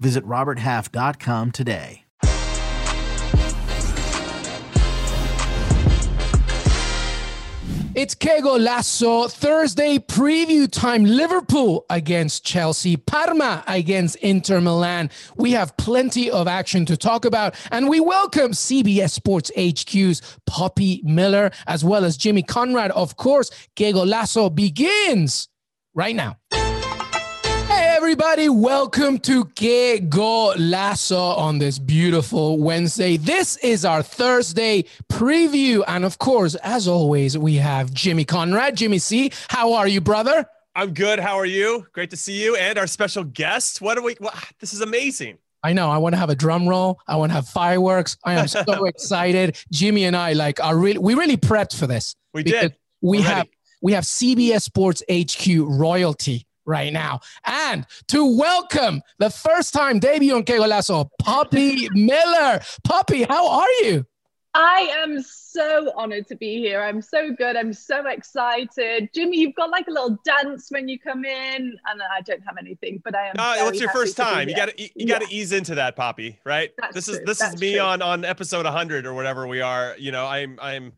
Visit roberthalf.com today. It's Que Golazo, Thursday preview time. Liverpool against Chelsea, Parma against Inter Milan. We have plenty of action to talk about, and we welcome CBS Sports HQ's Poppy Miller, as well as Jimmy Conrad. Of course, Que Golazo begins right now. Everybody, welcome to Que Golazo on this beautiful Wednesday. This is our Thursday preview. And of course, as always, we have Jimmy Conrad. Jimmy C, how are you, brother? I'm good. How are you? Great to see you. And our special guest. This is amazing. I know. I want to have a drum roll. I want to have fireworks. I am so excited. Jimmy and I we really prepped for this. We did. We have CBS Sports HQ royalty right now. And to welcome the first time debut on Que Golazo, Poppy Miller. Poppy, how are you? I am so honored to be here. I'm so good. I'm so excited. Jimmy, you've got like a little dance when you come in, and I don't have anything, but I am. No, it's your first time. You got to ease into that, Poppy, right? That's me on episode 100 or whatever we are. You know, I'm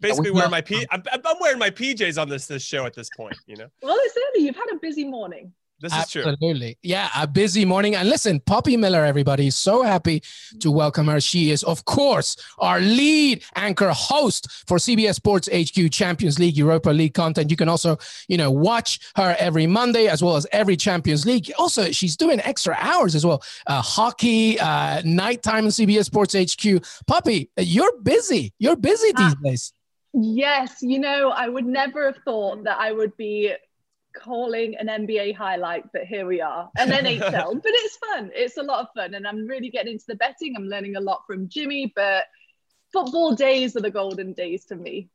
basically wearing my I'm wearing my PJs on this show at this point, you know. Well, it's early. You've had a busy morning. This is true. Absolutely. Yeah, a busy morning. And listen, Poppy Miller, everybody, is so happy to welcome her. She is, of course, our lead anchor host for CBS Sports HQ Champions League, Europa League content. You can also, you know, watch her every Monday as well as every Champions League. Also, she's doing extra hours as well. Hockey, nighttime on CBS Sports HQ. Poppy, you're busy. You're busy these days. Yes. You know, I would never have thought that I would be calling an NBA highlight, but here we are, an NHL. But it's fun. It's a lot of fun, and I'm really getting into the betting. I'm learning a lot from Jimmy, but football days are the golden days for me.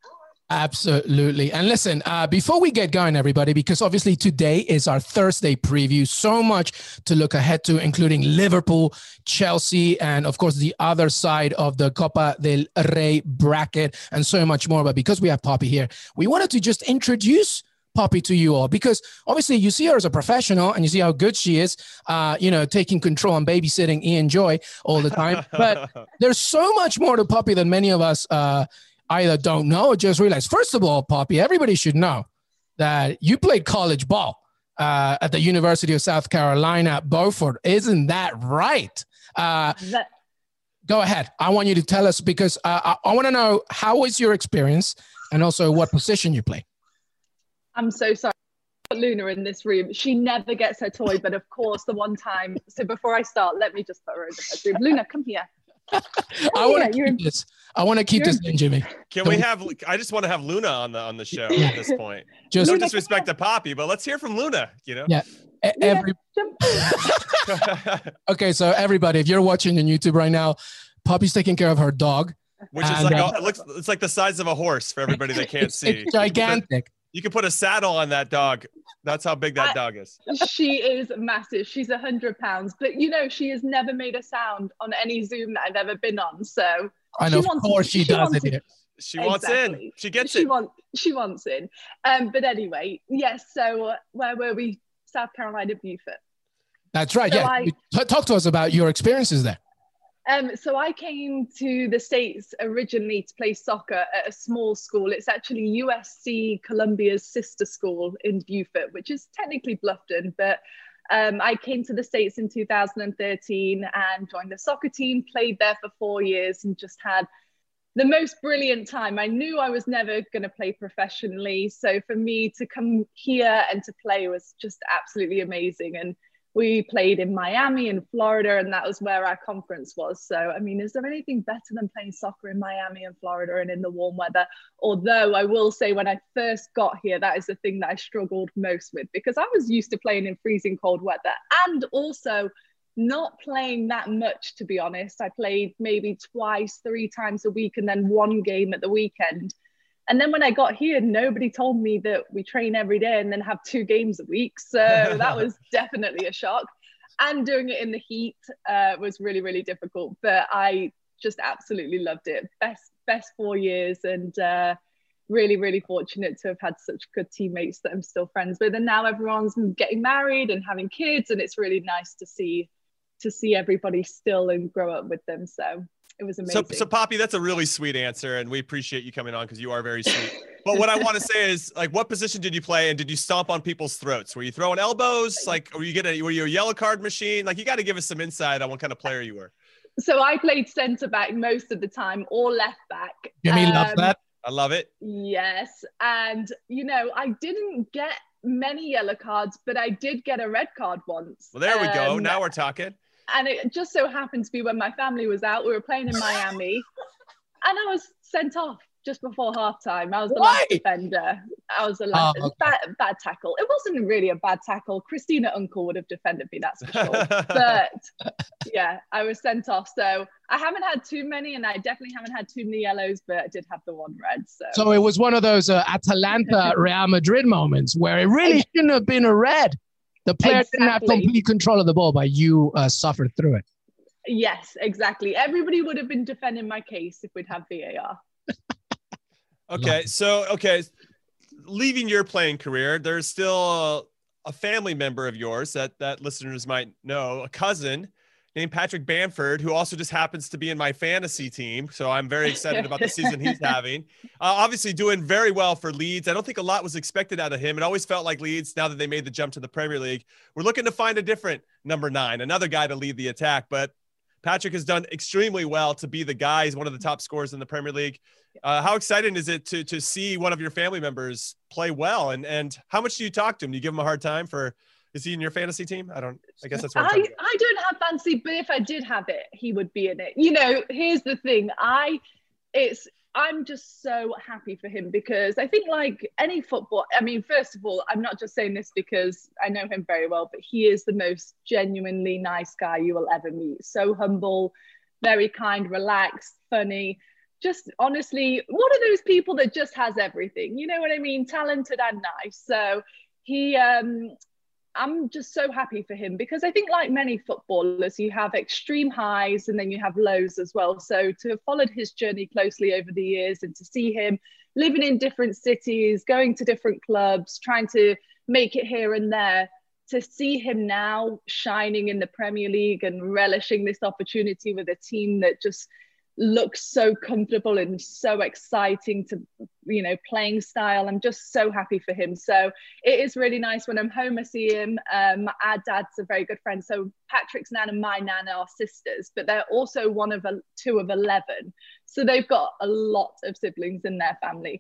Absolutely. And listen, before we get going, everybody, because obviously today is our Thursday preview, so much to look ahead to, including Liverpool, Chelsea, and of course, the other side of the Copa del Rey bracket, and so much more. But because we have Poppy here, we wanted to just introduce Poppy to you all, because obviously you see her as a professional and you see how good she is, you know, taking control and babysitting Ian Joy all the time. But there's so much more to Poppy than many of us either don't know or just realize. First of all, Poppy, everybody should know that you played college ball at the University of South Carolina at Beaufort. Isn't that right? Go ahead. I want you to tell us, because I want to know, how was your experience, and also what position you played? I'm so sorry, Luna in this room. She never gets her toy, but of course, the one time. So before I start, let me just put her in the bedroom. Luna, come here. I want to keep this in, Jimmy. I just want to have Luna on the show at this point. Just Luna, disrespect to Poppy, but let's hear from Luna, you know? Yeah. Okay, so everybody, if you're watching on YouTube right now, Poppy's taking care of her dog. Which is it's like the size of a horse for everybody that can't see. It's gigantic. You can put a saddle on that dog. That's how big that dog is. She is massive. She's 100 pounds. But, you know, she has never made a sound on any Zoom that I've ever been on. So I know, of course she does it here. She wants in. She gets it. She wants in. But anyway, yes. So where were we? South Carolina, Beaufort. That's right. So yeah. Talk to us about your experiences there. So I came to the States originally to play soccer at a small school. It's actually USC Columbia's sister school in Beaufort, which is technically Bluffton. But I came to the States in 2013 and joined the soccer team, played there for 4 years, and just had the most brilliant time. I knew I was never going to play professionally. So for me to come here and to play was just absolutely amazing. And we played in Miami and Florida, and that was where our conference was. So, I mean, is there anything better than playing soccer in Miami and Florida and in the warm weather? Although I will say, when I first got here, that is the thing that I struggled most with, because I was used to playing in freezing cold weather and also not playing that much, to be honest. I played maybe twice, three times a week, and then one game at the weekend. And then when I got here, nobody told me that we train every day and then have two games a week. So that was definitely a shock. And doing it in the heat was really, really difficult. But I just absolutely loved it. Best 4 years, and really, really fortunate to have had such good teammates that I'm still friends with. And now everyone's getting married and having kids, and it's really nice to see everybody still and grow up with them. So it was amazing. So Poppy, that's a really sweet answer, and we appreciate you coming on because you are very sweet. But what I want to say is, like, what position did you play, and did you stomp on people's throats? Were you throwing elbows? Like, were you a yellow card machine? Like, you got to give us some insight on what kind of player you were. So I played center back most of the time, or left back. Jimmy loves that. I love it. Yes. And, you know, I didn't get many yellow cards, but I did get a red card once. Well, there we go. Now we're talking. And it just so happened to be when my family was out. We were playing in Miami and I was sent off just before halftime. I was the last defender. I was the last bad tackle. It wasn't really a bad tackle. Christina Uncle would have defended me, that's for sure. But yeah, I was sent off. So I haven't had too many, and I definitely haven't had too many yellows, but I did have the one red. So it was one of those Atalanta Real Madrid moments where it really shouldn't have been a red. The player didn't have complete control of the ball, but you suffered through it. Yes, exactly. Everybody would have been defending my case if we'd had VAR. Okay, so, leaving your playing career, there's still a family member of yours that listeners might know, a cousin named Patrick Bamford, who also just happens to be in my fantasy team. So I'm very excited about the season he's having. Obviously doing very well for Leeds. I don't think a lot was expected out of him. It always felt like Leeds, now that they made the jump to the Premier League, we're looking to find a different number 9, another guy to lead the attack. But Patrick has done extremely well to be the guy. He's one of the top scorers in the Premier League. How exciting is it to see one of your family members play well? And how much do you talk to him? Do you give him a hard time for, is he in your fantasy team? I guess that's what I'm talking about. I don't have fantasy, but if I did have it, he would be in it. You know, here's the thing. I'm just so happy for him because I think, like any football, I mean, first of all, I'm not just saying this because I know him very well, but he is the most genuinely nice guy you will ever meet. So humble, very kind, relaxed, funny, just honestly, one of those people that just has everything. You know what I mean? Talented and nice. So he, I'm just so happy for him because I think, like many footballers, you have extreme highs and then you have lows as well. So to have followed his journey closely over the years and to see him living in different cities, going to different clubs, trying to make it here and there, to see him now shining in the Premier League and relishing this opportunity with a team that just looks so comfortable and so exciting to, you know, playing style. I'm just so happy for him. So it is really nice when I'm home, I see him. Our dads are very good friends. So Patrick's nan and my nan are sisters, but they're also one of two of 11. So they've got a lot of siblings in their family.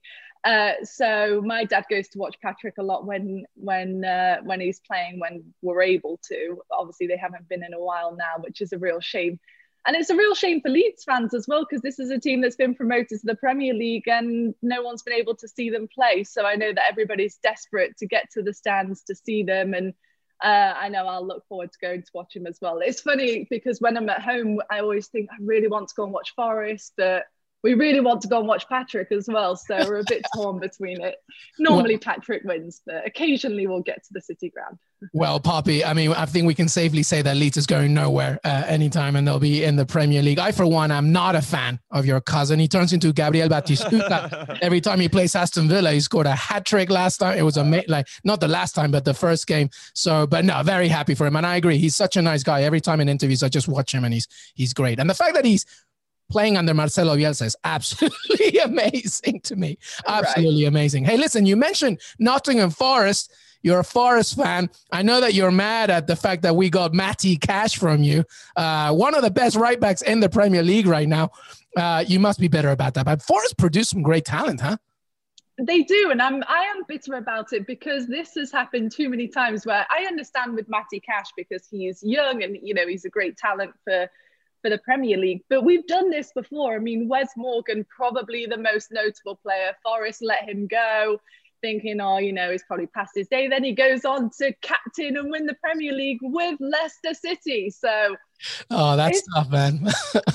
So my dad goes to watch Patrick a lot when he's playing, when we're able to. Obviously they haven't been in a while now, which is a real shame. And it's a real shame for Leeds fans as well, because this is a team that's been promoted to the Premier League and no one's been able to see them play. So I know that everybody's desperate to get to the stands to see them. And I know I'll look forward to going to watch them as well. It's funny because when I'm at home, I always think I really want to go and watch Forest, but we really want to go and watch Patrick as well. So we're a bit torn between it. Normally Patrick wins, but occasionally we'll get to the City Ground. Well, Poppy, I mean, I think we can safely say that Leeds is going nowhere anytime, and they'll be in the Premier League. I, for one, am not a fan of your cousin. He turns into Gabriel Batistuta. Every time he plays Aston Villa, he scored a hat-trick last time. It was not the last time, but the first game. So, but no, very happy for him. And I agree. He's such a nice guy. Every time in interviews, I just watch him and he's great. And the fact that he's playing under Marcelo Bielsa is absolutely amazing to me. Absolutely amazing. Hey, listen, you mentioned Nottingham Forest. You're a Forest fan. I know that you're mad at the fact that we got Matty Cash from you. One of the best right backs in the Premier League right now. You must be bitter about that. But Forest produced some great talent, huh? They do, and I am bitter about it because this has happened too many times where I understand with Matty Cash because he is young and, you know, he's a great talent for the Premier League, but we've done this before. I mean, Wes Morgan, probably the most notable player. Forest let him go. thinking, oh, you know, he's probably past his day. Then he goes on to captain and win the Premier League with Leicester City. So, oh, that's tough, man.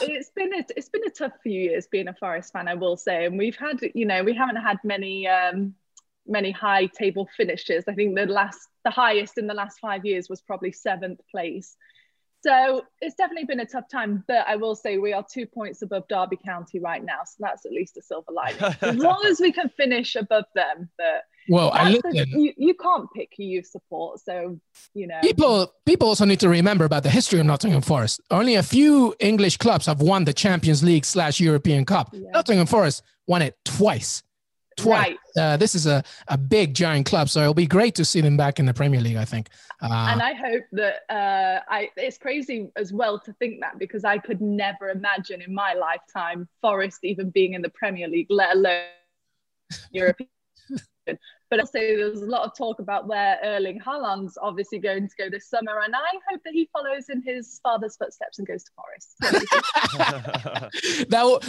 it's been a tough few years being a Forest fan, I will say. And we've had, you know, we haven't had many high table finishes. I think the highest in the last 5 years was probably 7th place. So it's definitely been a tough time, but I will say we are 2 points above Derby County right now. So that's at least a silver lining. As long as we can finish above them. But well, you can't pick who you support. So, you know. People also need to remember about the history of Nottingham Forest. Only a few English clubs have won the Champions League / European Cup. Yeah. Nottingham Forest won it twice. Right. This is a big, giant club, so it'll be great to see them back in the Premier League, I think. And I hope that it's crazy as well to think that, because I could never imagine in my lifetime Forest even being in the Premier League, let alone European. But also there's a lot of talk about where Erling Haaland's obviously going to go this summer, and I hope that he follows in his father's footsteps and goes to Forest.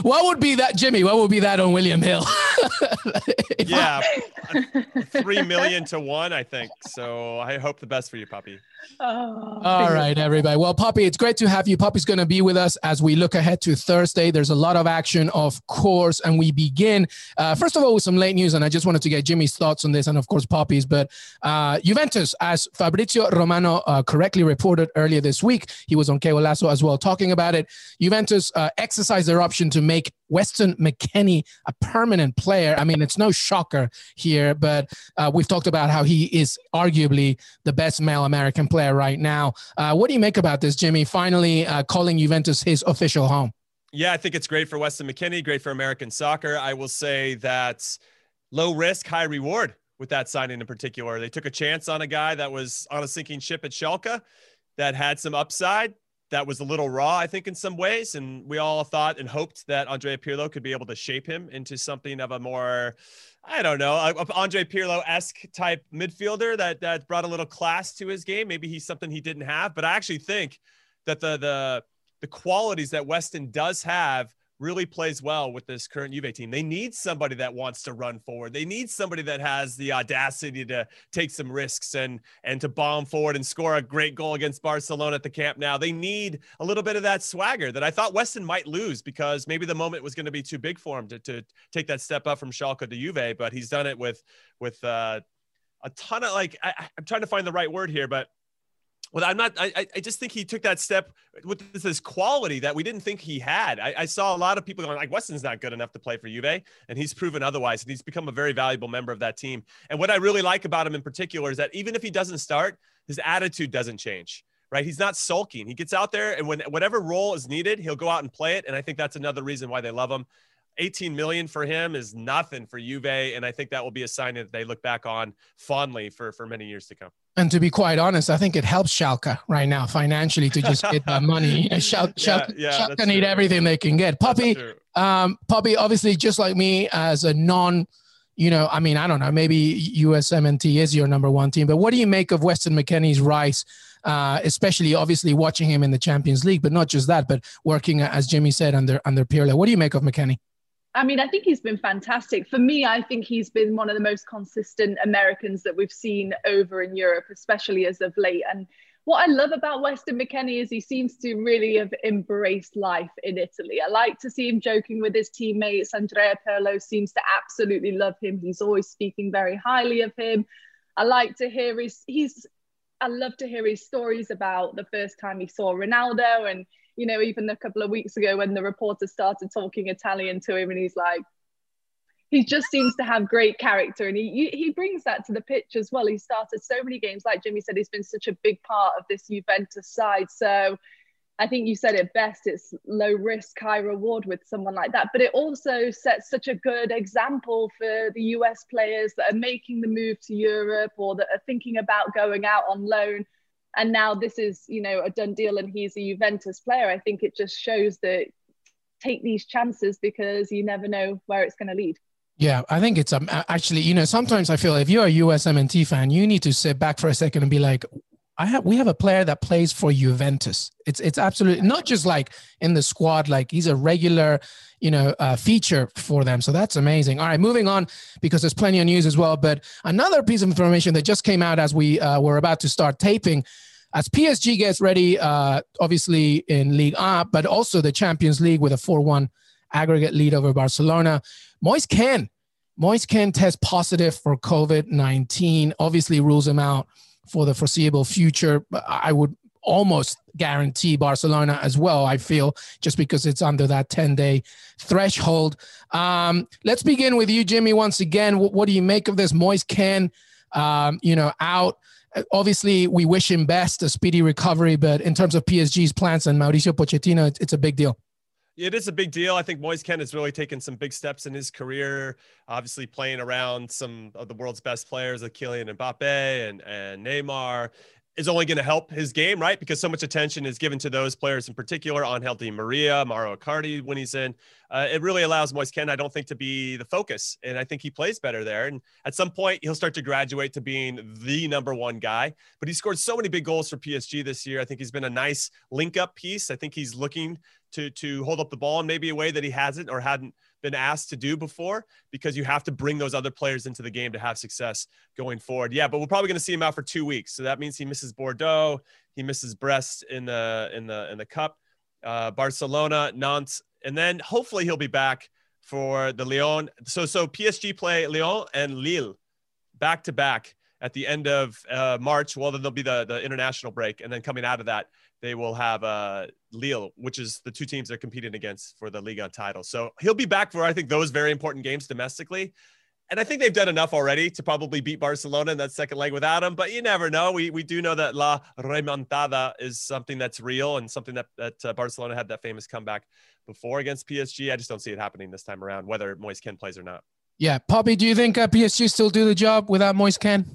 What would be that, Jimmy? What would be that on William Hill? Yeah, 3 million to 1, I think. So I hope the best for you, Poppy. Oh, all right, everybody. Well, Poppy, it's great to have you. Poppy's going to be with us as we look ahead to Thursday. There's a lot of action, of course, and we begin, first of all, with some late news, and I just wanted to get Jimmy's thoughts on this and, of course, Poppy's, but Juventus, as Fabrizio Romano correctly reported earlier this week, he was on Que Golazo as well talking about it. Juventus exercised their option to make Weston McKennie a permanent player. I mean, it's no shocker here, but we've talked about how he is arguably the best male American player right now. What do you make about this, Jimmy? Finally calling Juventus his official home. Yeah, I think it's great for Weston McKennie, great for American soccer. I will say that low risk, high reward with that signing in particular. They took a chance on a guy that was on a sinking ship at Schalke that had some upside. That was a little raw, I think, in some ways. And we all thought and hoped that Andrea Pirlo could be able to shape him into something of a more, I don't know, Andrea Pirlo-esque type midfielder that brought a little class to his game. Maybe he's something he didn't have. But I actually think that the qualities that Weston does have really plays well with this current Juve team. They need somebody that wants to run forward. They need somebody that has the audacity to take some risks and to bomb forward and score a great goal against Barcelona at the Camp Nou. They need a little bit of that swagger that I thought Weston might lose because maybe the moment was going to be too big for him to take that step up from Schalke to Juve, but he's done it with a ton of, like, I'm trying to find the right word here, but I just think he took that step with this quality that we didn't think he had. I saw a lot of people going like, Weston's not good enough to play for Juve, and he's proven otherwise, and he's become a very valuable member of that team. And what I really like about him in particular is that even if he doesn't start, his attitude doesn't change, right? He's not sulking. He gets out there, and when whatever role is needed, he'll go out and play it, and I think that's another reason why they love him. 18 million for him is nothing for Juve, and I think that will be a sign that they look back on fondly for many years to come. And to be quite honest, I think it helps Schalke right now financially to just get that money. Schalke need everything they can get. Poppy, obviously, just like me, as a non, you know, I mean, I don't know, maybe USMNT is your #1 team, but what do you make of Weston McKennie's rise? Especially obviously watching him in the Champions League, but not just that, but working, as Jimmy said, under Pirlo. What do you make of McKennie? I mean, I think he's been fantastic. For me, I think he's been one of the most consistent Americans that we've seen over in Europe, especially as of late. And what I love about Weston McKennie is he seems to really have embraced life in Italy. I like to see him joking with his teammates. Andrea Pirlo seems to absolutely love him. He's always speaking very highly of him. I love to hear his stories about the first time he saw Ronaldo, and you know, even a couple of weeks ago when the reporter started talking Italian to him, and he's like, he just seems to have great character, and he brings that to the pitch as well. He started so many games, like Jimmy said, he's been such a big part of this Juventus side. So I think you said it best, it's low risk, high reward with someone like that. But it also sets such a good example for the US players that are making the move to Europe or that are thinking about going out on loan. And now this is, you know, a done deal and he's a Juventus player. I think it just shows that take these chances because you never know where it's going to lead. Yeah, I think it's actually, you know, sometimes I feel if you're a USMNT fan, you need to sit back for a second and be like, we have a player that plays for Juventus. It's absolutely not just like in the squad, like he's a regular, feature for them. So that's amazing. All right, moving on, because there's plenty of news as well. But another piece of information that just came out as we were about to start taping, as PSG gets ready, obviously in Ligue 1, but also the Champions League with a 4-1 aggregate lead over Barcelona. Moise Kean tests positive for COVID-19, obviously rules him out for the foreseeable future. I would almost guarantee Barcelona as well, I feel, just because it's under that 10-day threshold. Let's begin with you, Jimmy, once again. What do you make of this? Moise Kean, out. Obviously, we wish him best, a speedy recovery, but in terms of PSG's plans and Mauricio Pochettino, it's a big deal. It is a big deal. I think Moise Kean has really taken some big steps in his career, obviously playing around some of the world's best players like Kylian Mbappe and Neymar. Is only going to help his game, right? Because so much attention is given to those players in particular, Angel Di Maria, Mauro Icardi when he's in. It really allows Moise Kean, I don't think, to be the focus. And I think he plays better there. And at some point, he'll start to graduate to being the number one guy. But he scored so many big goals for PSG this year. I think he's been a nice link-up piece. I think he's looking to hold up the ball in maybe a way that he hasn't or hadn't been asked to do before, because you have to bring those other players into the game to have success going forward. Yeah, but we're probably going to see him out for 2 weeks. So that means he misses Bordeaux, he misses Brest in the cup, Barcelona, Nantes, and then hopefully he'll be back for the Lyon. So PSG play Lyon and Lille back to back at the end of March. Well, then there'll be the international break, and then coming out of that, they will have Lille, which is the two teams they're competing against for the Liga title. So he'll be back for, I think, those very important games domestically. And I think they've done enough already to probably beat Barcelona in that second leg without him. But you never know. We do know that La Remontada is something that's real and something that Barcelona had that famous comeback before against PSG. I just don't see it happening this time around, whether Moise Kean plays or not. Yeah. Poppy, do you think PSG still do the job without Moise Kean?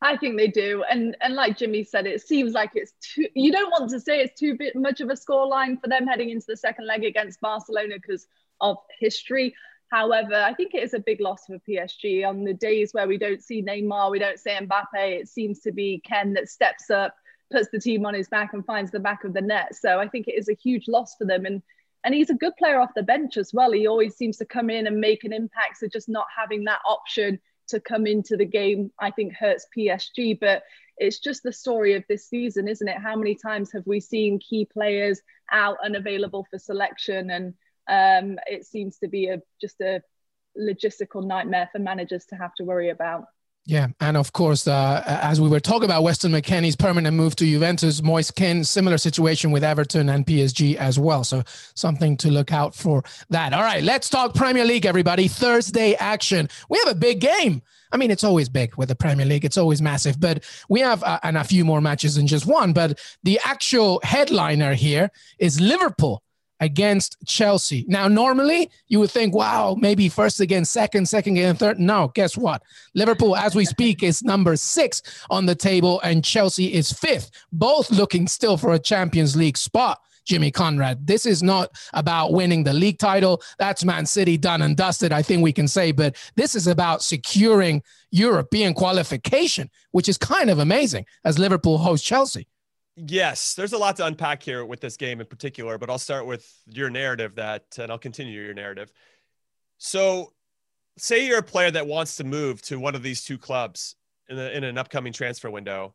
I think they do. And like Jimmy said, it seems like it's too, you don't want to say it's too much of a scoreline for them heading into the second leg against Barcelona because of history. However, I think it is a big loss for PSG. On the days where we don't see Neymar, we don't see Mbappe, it seems to be Ken that steps up, puts the team on his back and finds the back of the net. So I think it is a huge loss for them. And he's a good player off the bench as well. He always seems to come in and make an impact. So just not having that option to come into the game, I think, hurts PSG. But it's just the story of this season, isn't it? How many times have we seen key players out unavailable for selection? And it seems to be just a logistical nightmare for managers to have to worry about. Yeah, and of course, as we were talking about Weston McKennie's permanent move to Juventus, Moise Kean, similar situation with Everton and PSG as well. So something to look out for that. All right, let's talk Premier League, everybody. Thursday action. We have a big game. I mean, it's always big with the Premier League. It's always massive. But we have a few more matches than just one. But the actual headliner here is Liverpool against Chelsea. Now, normally you would think, wow, maybe first again, second again, third. No, guess what? Liverpool, as we speak, is number 6 on the table and Chelsea is 5th, both looking still for a Champions League spot. Jimmy Conrad, this is not about winning the league title. That's Man City done and dusted, I think we can say, but this is about securing European qualification, which is kind of amazing as Liverpool hosts Chelsea. Yes, there's a lot to unpack here with this game in particular, but I'll start with your narrative and I'll continue your narrative. So say you're a player that wants to move to one of these two clubs in an upcoming transfer window.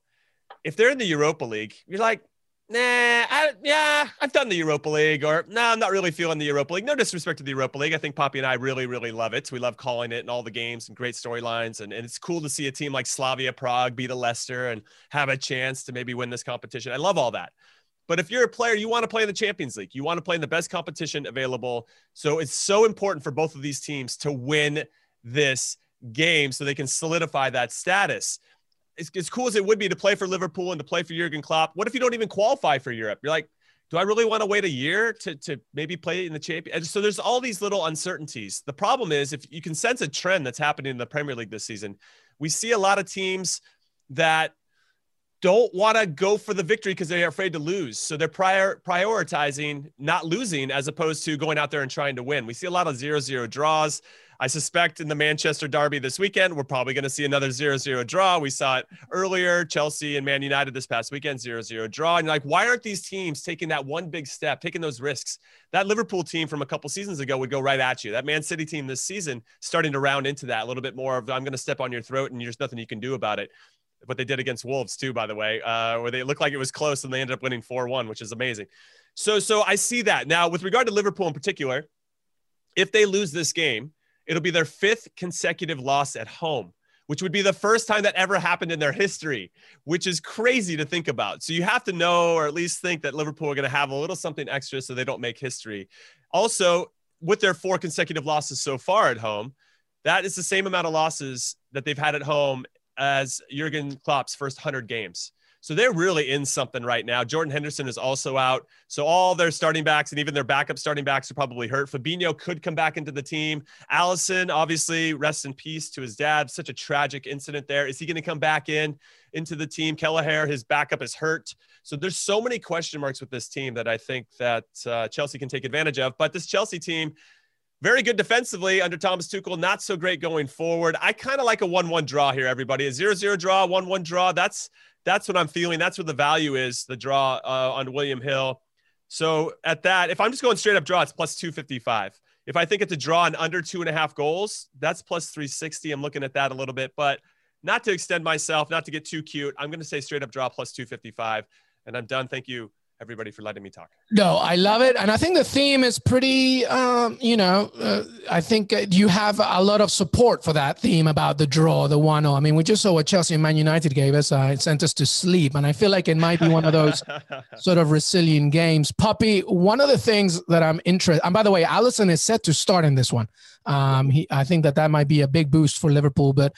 If they're in the Europa League, you're like, nah, I've done the Europa League, or nah, I'm not really feeling the Europa League. No disrespect to the Europa League. I think Poppy and I really, really love it. We love calling it and all the games and great storylines. And it's cool to see a team like Slavia Prague beat a Leicester and have a chance to maybe win this competition. I love all that. But if you're a player, you want to play in the Champions League. You want to play in the best competition available. So it's so important for both of these teams to win this game so they can solidify that status. As cool as it would be to play for Liverpool and to play for Jurgen Klopp, what if you don't even qualify for Europe? You're like, do I really want to wait a year to maybe play in the Champions? So there's all these little uncertainties. The problem is, if you can sense a trend that's happening in the Premier League this season, we see a lot of teams that don't want to go for the victory because they are afraid to lose. So they're prioritizing not losing as opposed to going out there and trying to win. We see a lot of 0-0 draws. I suspect in the Manchester derby this weekend, we're probably going to see another 0-0 draw. We saw it earlier, Chelsea and Man United this past weekend, 0-0 draw. And you're like, why aren't these teams taking that one big step, taking those risks? That Liverpool team from a couple seasons ago would go right at you. That Man City team this season starting to round into that a little bit more of, I'm going to step on your throat and there's nothing you can do about it. What they did against Wolves too, by the way, where they looked like it was close and they ended up winning 4-1, which is amazing. So I see that. Now, with regard to Liverpool in particular, if they lose this game, it'll be their 5th consecutive loss at home, which would be the first time that ever happened in their history, which is crazy to think about. So you have to know, or at least think, that Liverpool are going to have a little something extra so they don't make history. Also, with their 4 consecutive losses so far at home, that is the same amount of losses that they've had at home as Jurgen Klopp's first 100 games. So they're really in something right now. Jordan Henderson is also out. So all their starting backs and even their backup starting backs are probably hurt. Fabinho could come back into the team. Alisson, obviously, rest in peace to his dad. Such a tragic incident there. Is he going to come back into the team? Kelleher, his backup, is hurt. So there's so many question marks with this team that I think that Chelsea can take advantage of. But this Chelsea team, very good defensively under Thomas Tuchel, not so great going forward. I kind of like a 1-1 draw here, everybody. A 0-0 draw, 1-1 draw. That's what I'm feeling. That's what the value is, the draw on William Hill. So at that, if I'm just going straight up draw, it's plus 255. If I think it's a draw and under 2.5 goals, that's plus 360. I'm looking at that a little bit, but not to extend myself, not to get too cute. I'm going to say straight up draw plus 255, and I'm done. Thank you, everybody, for letting me talk. No, I love it. And I think the theme is pretty, I think you have a lot of support for that theme about the draw, the 1-0. I mean, we just saw what Chelsea and Man United gave us. It sent us to sleep. And I feel like it might be one of those sort of resilient games. Poppy, one of the things that I'm interested, and by the way, Alisson is set to start in this one. I think that might be a big boost for Liverpool, but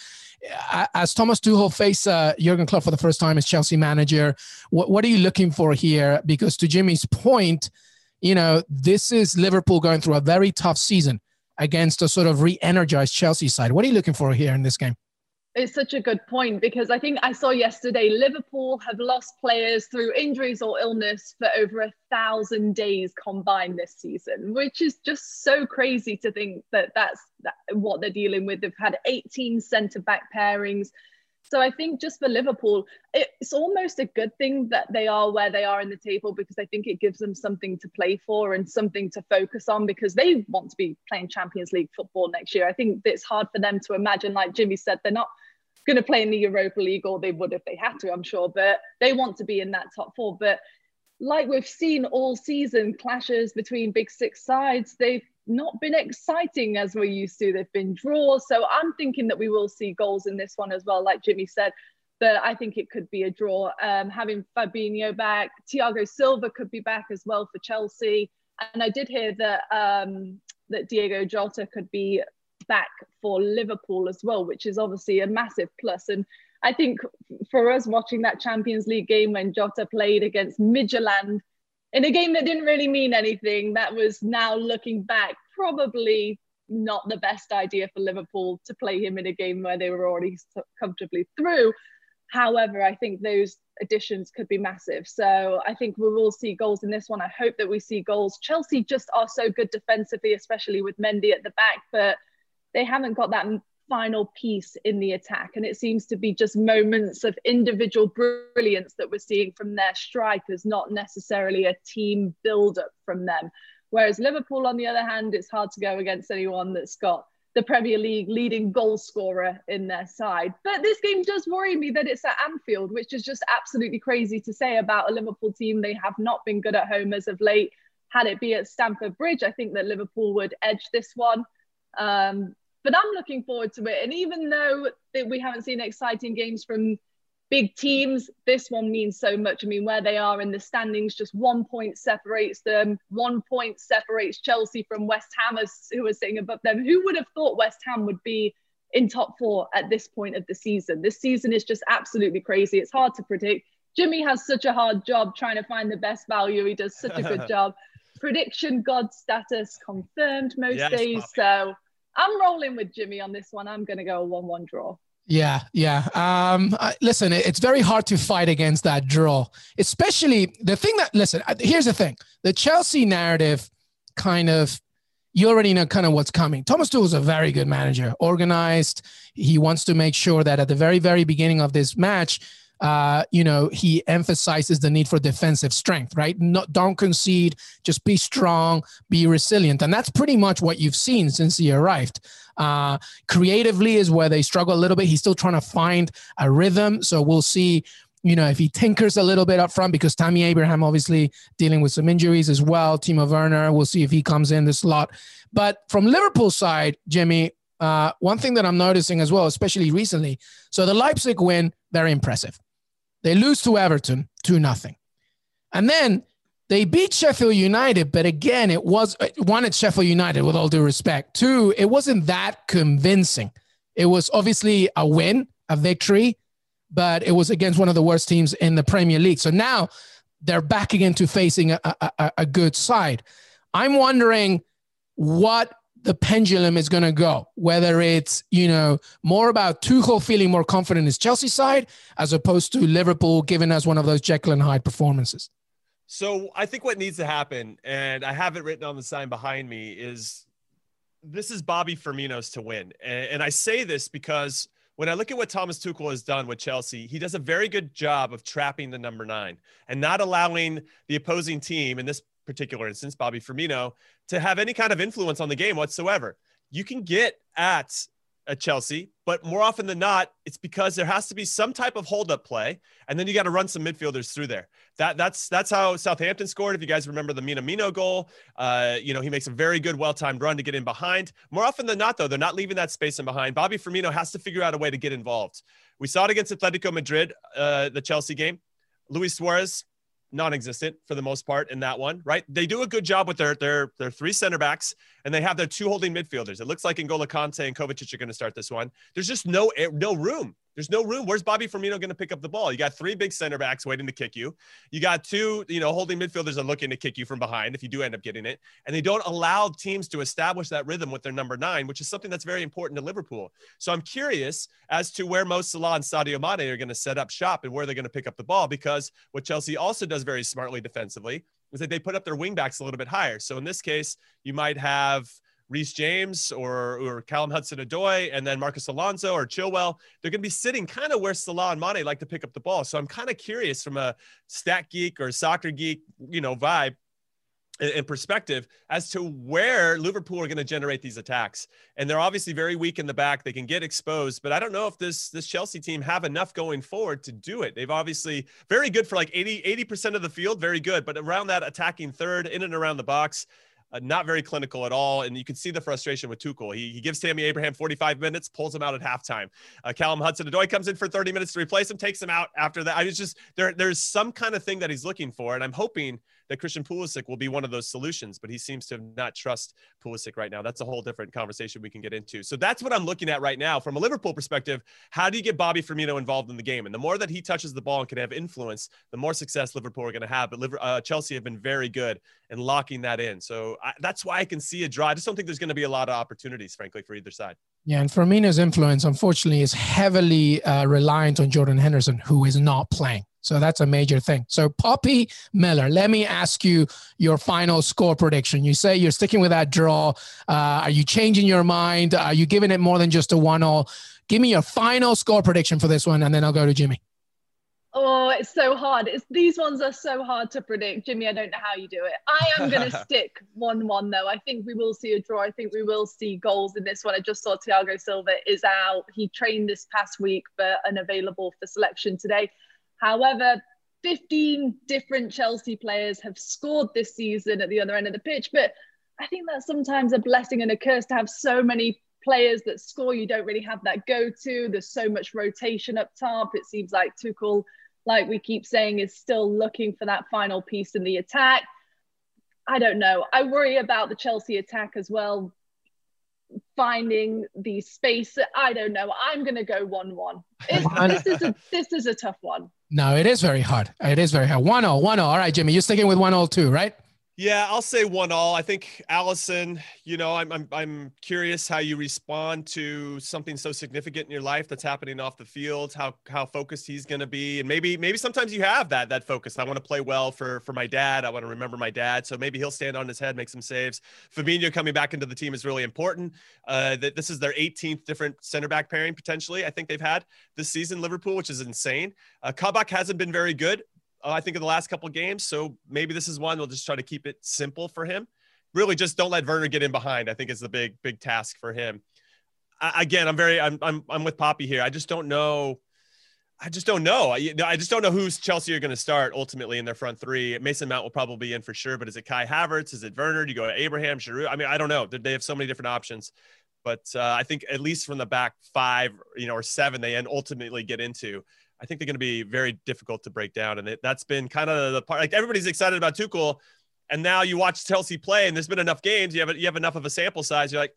as Thomas Tuchel faces Jurgen Klopp for the first time as Chelsea manager, what are you looking for here? Because to Jimmy's point, this is Liverpool going through a very tough season against a sort of re-energized Chelsea side. What are you looking for here in this game? It's such a good point, because I think I saw yesterday Liverpool have lost players through injuries or illness for over 1,000 days combined this season, which is just so crazy to think that that's what they're dealing with. They've had 18 centre-back pairings. So I think just for Liverpool, it's almost a good thing that they are where they are in the table, because I think it gives them something to play for and something to focus on, because they want to be playing Champions League football next year. I think it's hard for them to imagine, like Jimmy said, they're not going to play in the Europa League, or they would if they had to, I'm sure, but they want to be in that top 4. But like we've seen all season, clashes between big 6 sides, they've not been exciting as we're used to. They've been draws. So I'm thinking that we will see goals in this one as well, like Jimmy said, but I think it could be a draw. Having Fabinho back, Thiago Silva could be back as well for Chelsea. And I did hear that, that Diogo Jota could be back for Liverpool as well, which is obviously a massive plus. And I think for us watching that Champions League game when Jota played against Midtjylland, in a game that didn't really mean anything, that was, now looking back, probably not the best idea for Liverpool to play him in a game where they were already comfortably through. However, I think those additions could be massive. So I think we will see goals in this one. I hope that we see goals. Chelsea just are so good defensively, especially with Mendy at the back, but they haven't got that final piece in the attack. And it seems to be just moments of individual brilliance that we're seeing from their strikers, not necessarily a team build-up from them. Whereas Liverpool, on the other hand, it's hard to go against anyone that's got the Premier League leading goal scorer in their side. But this game does worry me that it's at Anfield, which is just absolutely crazy to say about a Liverpool team. They have not been good at home as of late. Had it be at Stamford Bridge, I think that Liverpool would edge this one. But I'm looking forward to it. And even though that we haven't seen exciting games from big teams, this one means so much. I mean, where they are in the standings, just 1 point separates them. 1 point separates Chelsea from West Ham, who are sitting above them. Who would have thought West Ham would be in top 4 at this point of the season? This season is just absolutely crazy. It's hard to predict. Jimmy has such a hard job trying to find the best value. He does such a good job. Prediction God status confirmed most days. Poppy. So I'm rolling with Jimmy on this one. I'm going to go a 1-1 draw. Yeah. Listen, it's very hard to fight against that draw, especially the thing that, listen, here's the thing. The Chelsea narrative kind of, you already know kind of what's coming. Thomas Tuchel is a very good manager, organized. He wants to make sure that at the very, very beginning of this match, he emphasizes the need for defensive strength, right? Don't concede, just be strong, be resilient. And that's pretty much what you've seen since he arrived. Creatively is where they struggle a little bit. He's still trying to find a rhythm. So we'll see, if he tinkers a little bit up front, because Tammy Abraham obviously dealing with some injuries as well. Timo Werner, we'll see if he comes in the slot. But from Liverpool's side, Jimmy, one thing that I'm noticing as well, especially recently, so the Leipzig win, very impressive. They lose to Everton 2-0. And then they beat Sheffield United, but again, it won at Sheffield United with all due respect. 2, it wasn't that convincing. It was obviously a win, a victory, but it was against one of the worst teams in the Premier League. So now they're back again to facing a good side. I'm wondering what the pendulum is going to go, whether it's, more about Tuchel feeling more confident in his Chelsea side as opposed to Liverpool giving us one of those Jekyll and Hyde performances. So I think what needs to happen, and I have it written on the sign behind me, is this is Bobby Firmino's to win. And I say this because when I look at what Thomas Tuchel has done with Chelsea, he does a very good job of trapping the number 9 and not allowing the opposing team, in this particular instance, Bobby Firmino, to have any kind of influence on the game whatsoever. You can get at a Chelsea, but more often than not, it's because there has to be some type of hold up play. And then you got to run some midfielders through there. That's how Southampton scored. If you guys remember the Minamino goal, he makes a very good, well-timed run to get in behind. More often than not, though, they're not leaving that space in behind. Bobby Firmino has to figure out a way to get involved. We saw it against Atletico Madrid, the Chelsea game. Luis Suarez, non-existent for the most part in that one, right? They do a good job with their 3 center backs, and they have their 2 holding midfielders. It looks like N'Golo Kante and Kovacic are going to start this one. There's just no room. There's no room. Where's Bobby Firmino going to pick up the ball? You got 3 big center backs waiting to kick you. You got 2, holding midfielders are looking to kick you from behind if you do end up getting it. And they don't allow teams to establish that rhythm with their number 9, which is something that's very important to Liverpool. So I'm curious as to where Mo Salah and Sadio Mane are going to set up shop and where they're going to pick up the ball, because what Chelsea also does very smartly defensively is that they put up their wing backs a little bit higher. So in this case, you might have Reece James or Callum Hudson-Odoi, and then Marcus Alonso or Chilwell. They're going to be sitting kind of where Salah and Mane like to pick up the ball. So I'm kind of curious from a stat geek or soccer geek, vibe and perspective as to where Liverpool are going to generate these attacks. And they're obviously very weak in the back. They can get exposed, but I don't know if this Chelsea team have enough going forward to do it. They've obviously very good for like 80% of the field, very good, but around that attacking third, in and around the box, not very clinical at all. And you can see the frustration with Tuchel. He gives Tammy Abraham 45 minutes, pulls him out at halftime. Callum Hudson-Odoi comes in for 30 minutes to replace him, takes him out after that. There's some kind of thing that he's looking for. And I'm hoping that Christian Pulisic will be one of those solutions, but he seems to not trust Pulisic right now. That's a whole different conversation we can get into. So that's what I'm looking at right now from a Liverpool perspective. How do you get Bobby Firmino involved in the game? And the more that he touches the ball and can have influence, the more success Liverpool are going to have. But Chelsea have been very good in locking that in. So that's why I can see a draw. I just don't think there's going to be a lot of opportunities, frankly, for either side. Yeah, and Firmino's influence, unfortunately, is heavily reliant on Jordan Henderson, who is not playing. So that's a major thing. So Poppy Miller, let me ask you your final score prediction. You say you're sticking with that draw. Are you changing your mind? Are you giving it more than just a 1-1? Give me your final score prediction for this one, and then I'll go to Jimmy. Oh, it's so hard. These ones are so hard to predict. Jimmy, I don't know how you do it. I am going to stick 1-1, though. I think we will see a draw. I think we will see goals in this one. I just saw Thiago Silva is out. He trained this past week, but unavailable for selection today. However, 15 different Chelsea players have scored this season at the other end of the pitch. But I think that's sometimes a blessing and a curse to have so many players that score. You don't really have that go-to. There's so much rotation up top. It seems like Tuchel, like we keep saying, is still looking for that final piece in the attack. I don't know. I worry about the Chelsea attack as well, finding the space. I don't know. I'm going to go 1-1. This is a tough one. No, it is very hard. 1-0. All right, Jimmy, you're sticking with 1-0 too, right? Yeah, I'll say 1-1. I think Alisson, you know, I'm curious how you respond to something so significant in your life that's happening off the field, how focused he's going to be. And maybe sometimes you have that focus. I want to play well for my dad. I want to remember my dad. So maybe he'll stand on his head, make some saves. Fabinho coming back into the team is really important. This is their 18th different center back pairing, potentially, I think they've had this season, Liverpool, which is insane. Kabak hasn't been very good, I think, in the last couple of games. So maybe this is one they'll just try to keep it simple for him. Really just don't let Werner get in behind, I think, is the big task for him. I'm with Poppy here. I just don't know. I just don't know who's Chelsea are going to start ultimately in their front three. Mason Mount will probably be in for sure, but is it Kai Havertz? Is it Werner? Do you go to Abraham, Giroud? I mean, I don't know. They have so many different options. But I think at least from the back five, you know, or seven, they ultimately get into. I think they're going to be very difficult to break down. And that's been kind of the part, like everybody's excited about Tuchel. And now you watch Chelsea play and there's been enough games. You have enough of a sample size. You're like,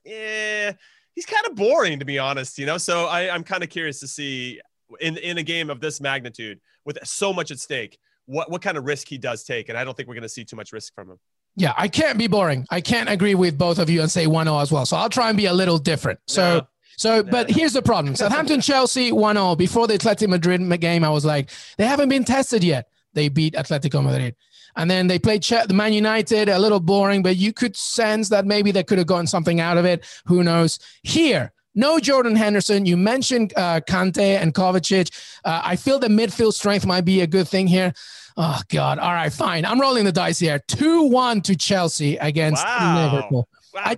he's kind of boring, to be honest, you know? So I'm kind of curious to see in a game of this magnitude with so much at stake, what kind of risk he does take. And I don't think we're going to see too much risk from him. Yeah. I can't be boring. I can't agree with both of you and say 1-0 as well. So I'll try and be a little different. So yeah. So, but here's the problem. Southampton-Chelsea 1-0. Before the Atletico Madrid game, I was like, they haven't been tested yet. They beat Atletico Madrid. And then they played the Man United, a little boring, but you could sense that maybe they could have gotten something out of it. Who knows? Here, no Jordan Henderson. You mentioned Kante and Kovacic. I feel the midfield strength might be a good thing here. Oh, God. All right, fine. I'm rolling the dice here. 2-1 to Chelsea against Liverpool. Wow.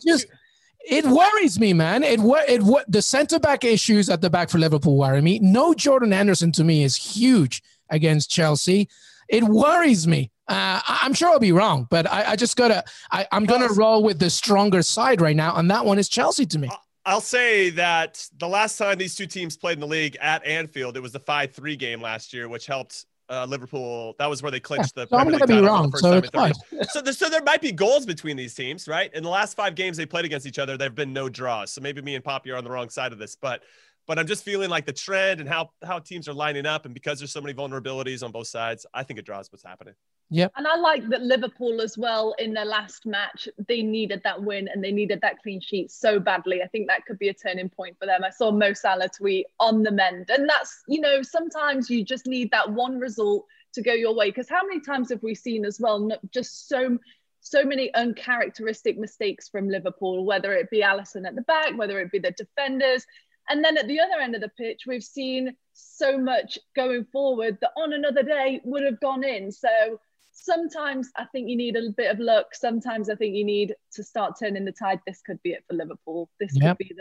It worries me, man. The centre-back issues at the back for Liverpool worry me. No Jordan Henderson, to me, is huge against Chelsea. It worries me. I'm sure I'll be wrong, but I just got to – I'm going to roll with the stronger side right now, and that one is Chelsea to me. I'll say that the last time these two teams played in the league at Anfield, it was the 5-3 game last year, which helped – Liverpool, that was where they clinched the Premier League title for the first time in 30 years. So there might be goals between these teams, right? In the last 5 games they played against each other, there have been no draws. So maybe me and Poppy are on the wrong side of this, but I'm just feeling like the trend and how teams are lining up, and because there's so many vulnerabilities on both sides, I think a draw is what's happening. Yep. And I like that Liverpool as well in their last match, they needed that win and they needed that clean sheet so badly. I think that could be a turning point for them. I saw Mo Salah tweet on the mend. And that's, you know, sometimes you just need that one result to go your way. Because how many times have we seen as well, just so many uncharacteristic mistakes from Liverpool, whether it be Alisson at the back, whether it be the defenders. And then at the other end of the pitch, we've seen so much going forward that on another day would have gone in. So sometimes I think you need a bit of luck. Sometimes I think you need to start turning the tide. This could be it for Liverpool. This could be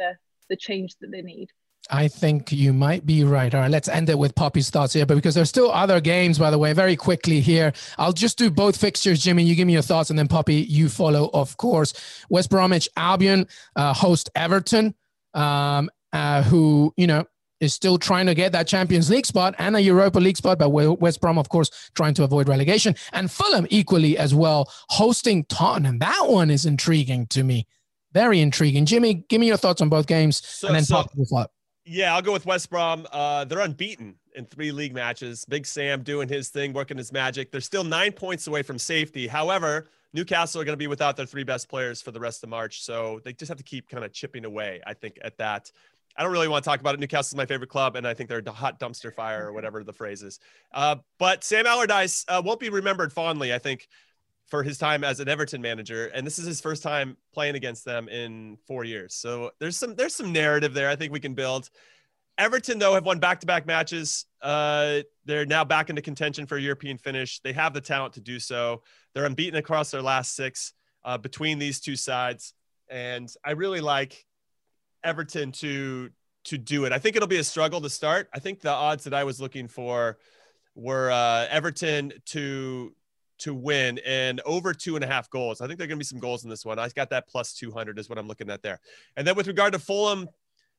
the change that they need. I think you might be right. All right, let's end it with Poppy's thoughts here, but because there's still other games, by the way, very quickly here. I'll just do both fixtures, Jimmy. You give me your thoughts, and then Poppy, you follow, of course. West Bromwich Albion host Everton, who, you know, is still trying to get that Champions League spot and a Europa League spot, but West Brom, of course, trying to avoid relegation. And Fulham equally as well, hosting Tottenham. That one is intriguing to me. Very intriguing. Jimmy, give me your thoughts on both games and then talk to the flop. Yeah, I'll go with West Brom. They're unbeaten in 3 league matches. Big Sam doing his thing, working his magic. They're still 9 points away from safety. However, Newcastle are going to be without their 3 best players for the rest of March. So they just have to keep kind of chipping away, I think, at that. I don't really want to talk about it. Newcastle is my favorite club, and I think they're a hot dumpster fire or whatever the phrase is. But Sam Allardyce won't be remembered fondly, I think, for his time as an Everton manager. And this is his first time playing against them in 4 years. So there's some narrative there I think we can build. Everton, though, have won back-to-back matches. They're now back into contention for a European finish. They have the talent to do so. They're unbeaten across their last 6 between these two sides. And I really like Everton to do it. I think it'll be a struggle to start. I think the odds that I was looking for were Everton to win and over 2.5 goals. I think there are going to be some goals in this one. I got that plus 200 is what I'm looking at there. And then with regard to Fulham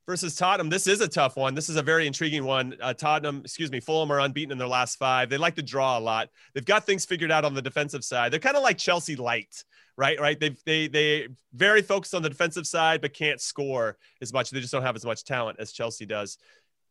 versus Tottenham, this is a tough one. This is a very intriguing one. Fulham are unbeaten in their last 5. They like to draw a lot. They've got things figured out on the defensive side. They're kind of like Chelsea light. Right. They're very focused on the defensive side, but can't score as much. They just don't have as much talent as Chelsea does.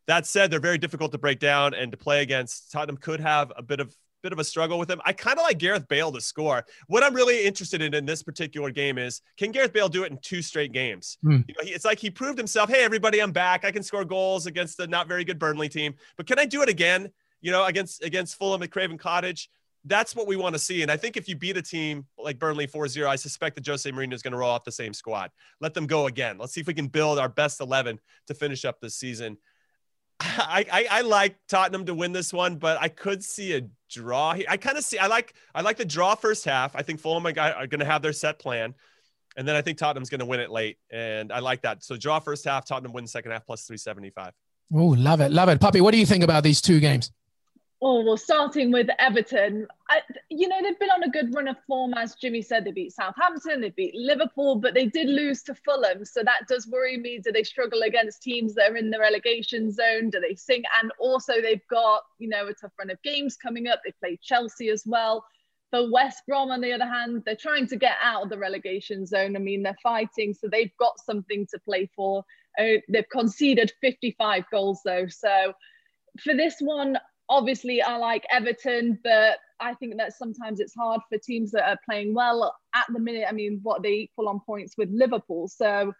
That said, they're very difficult to break down and to play against. Tottenham could have a bit of bit of a struggle with him. I kind of like Gareth Bale to score. What I'm really interested in this particular game is, can Gareth Bale do it in 2 straight games? You know, it's like he proved himself. Hey, everybody, I'm back. I can score goals against the not very good Burnley team, but can I do it again, you know, against Fulham at Craven Cottage? That's what we want to see. And I think if you beat a team like Burnley 4-0, I suspect that Jose Mourinho is going to roll off the same squad. Let them go again. Let's see if we can build our best 11 to finish up this season. I like Tottenham to win this one, but I could see a draw here. I like the draw first half. I think Fulham are going to have their set plan, and then I think Tottenham's going to win it late, and I like that. So draw first half, Tottenham win second half plus 375. Oh, love it, love it. Poppy, what do you think about these 2 games? Oh, well, starting with Everton, you know, they've been on a good run of form. As Jimmy said, they beat Southampton, they beat Liverpool, but they did lose to Fulham. So that does worry me. Do they struggle against teams that are in the relegation zone? Do they sink? And also they've got, you know, a tough run of games coming up. They play Chelsea as well. But West Brom, on the other hand, they're trying to get out of the relegation zone. I mean, they're fighting, so they've got something to play for. They've conceded 55 goals, though. So for this one, obviously, I like Everton, but I think that sometimes it's hard for teams that are playing well at the minute. I mean, what, they equal on points with Liverpool. So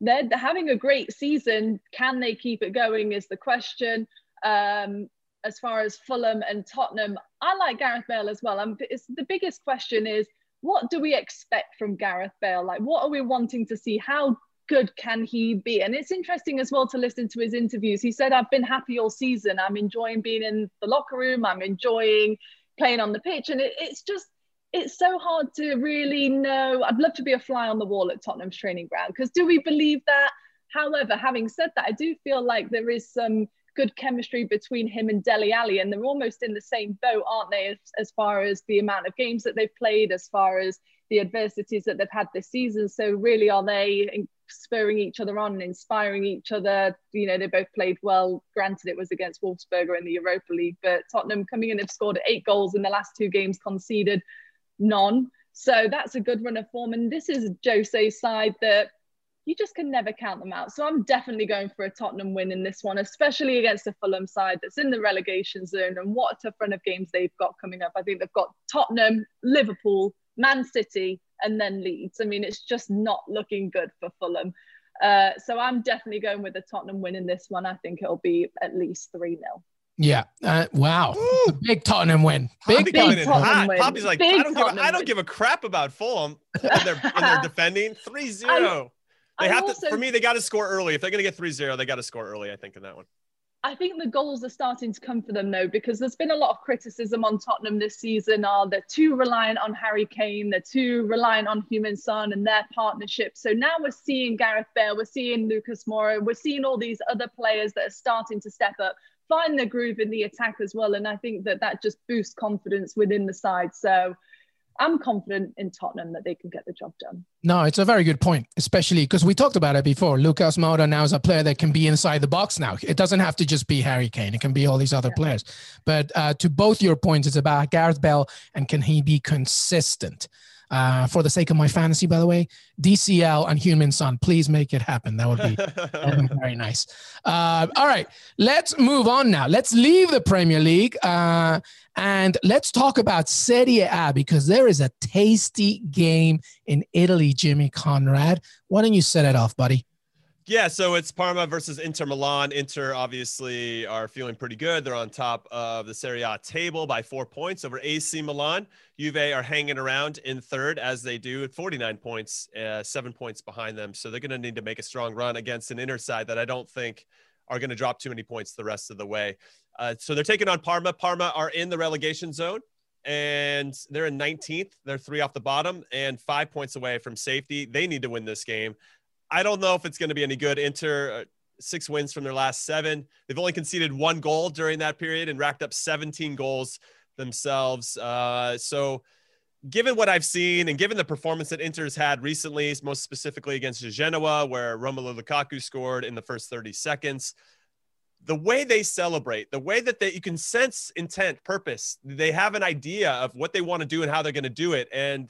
they're having a great season. Can they keep it going is the question. As far as Fulham and Tottenham, I like Gareth Bale as well. It's the biggest question is, what do we expect from Gareth Bale? Like, what are we wanting to see? How good can he be? And it's interesting as well to listen to his interviews. He said, I've been happy all season. I'm enjoying being in the locker room. I'm enjoying playing on the pitch. And it's so hard to really know. I'd love to be a fly on the wall at Tottenham's training ground, because do we believe that? However, having said that, I do feel like there is some good chemistry between him and Dele Alli, and they're almost in the same boat, aren't they, as far as the amount of games that they've played, as far as the adversities that they've had this season. So really, are they spurring each other on and inspiring each other? You know, they both played well. Granted, it was against Wolfsburger in the Europa League, but Tottenham coming in have scored 8 goals in the last 2 games, conceded none. So that's a good run of form. And this is Jose's side that you just can never count them out. So I'm definitely going for a Tottenham win in this one, especially against the Fulham side that's in the relegation zone. And what a tough run of games they've got coming up. I think they've got Tottenham, Liverpool, Man City, and then Leeds. I mean, it's just not looking good for Fulham. So I'm definitely going with the Tottenham win in this one. I think it'll be at least 3-0. Yeah. Wow. Ooh. Big Tottenham win. Big Tottenham win. Poppy's like, I don't give a crap about Fulham when they're defending. 3-0. For me, they got to score early. If they're going to get 3-0, they got to score early, I think, in that one. I think the goals are starting to come for them, though, because there's been a lot of criticism on Tottenham this season. They're too reliant on Harry Kane, they're too reliant on Heung-min Son and their partnership. So now we're seeing Gareth Bale, we're seeing Lucas Moura, we're seeing all these other players that are starting to step up, find the groove in the attack as well. And I think that just boosts confidence within the side. So I'm confident in Tottenham that they can get the job done. No, it's a very good point, especially because we talked about it before. Lucas Moura now is a player that can be inside the box now. It doesn't have to just be Harry Kane. It can be all these other players. But to both your points, it's about Gareth Bale and can he be consistent? For the sake of my fantasy, by the way, DCL and Heung-min Son, please make it happen. That would be very nice. All right, let's move on now. Let's leave the Premier League and let's talk about Serie A, because there is a tasty game in Italy, Jimmy Conrad. Why don't you set it off, buddy? Yeah, so it's Parma versus Inter Milan. Inter obviously are feeling pretty good. They're on top of the Serie A table by 4 points over AC Milan. Juve are hanging around in third, as they do, at 49 points, 7 points behind them. So they're going to need to make a strong run against an Inter side that I don't think are going to drop too many points the rest of the way. So they're taking on Parma. Parma are in the relegation zone, and they're in 19th. They're 3 off the bottom and 5 points away from safety. They need to win this game. I don't know if it's going to be any good. Inter, 6 wins from their last 7. They've only conceded 1 goal during that period and racked up 17 goals themselves. So given what I've seen and given the performance that Inter's had recently, most specifically against Genoa, where Romelu Lukaku scored in the first 30 seconds, the way they celebrate, the way that you can sense intent, purpose, they have an idea of what they want to do and how they're going to do it. And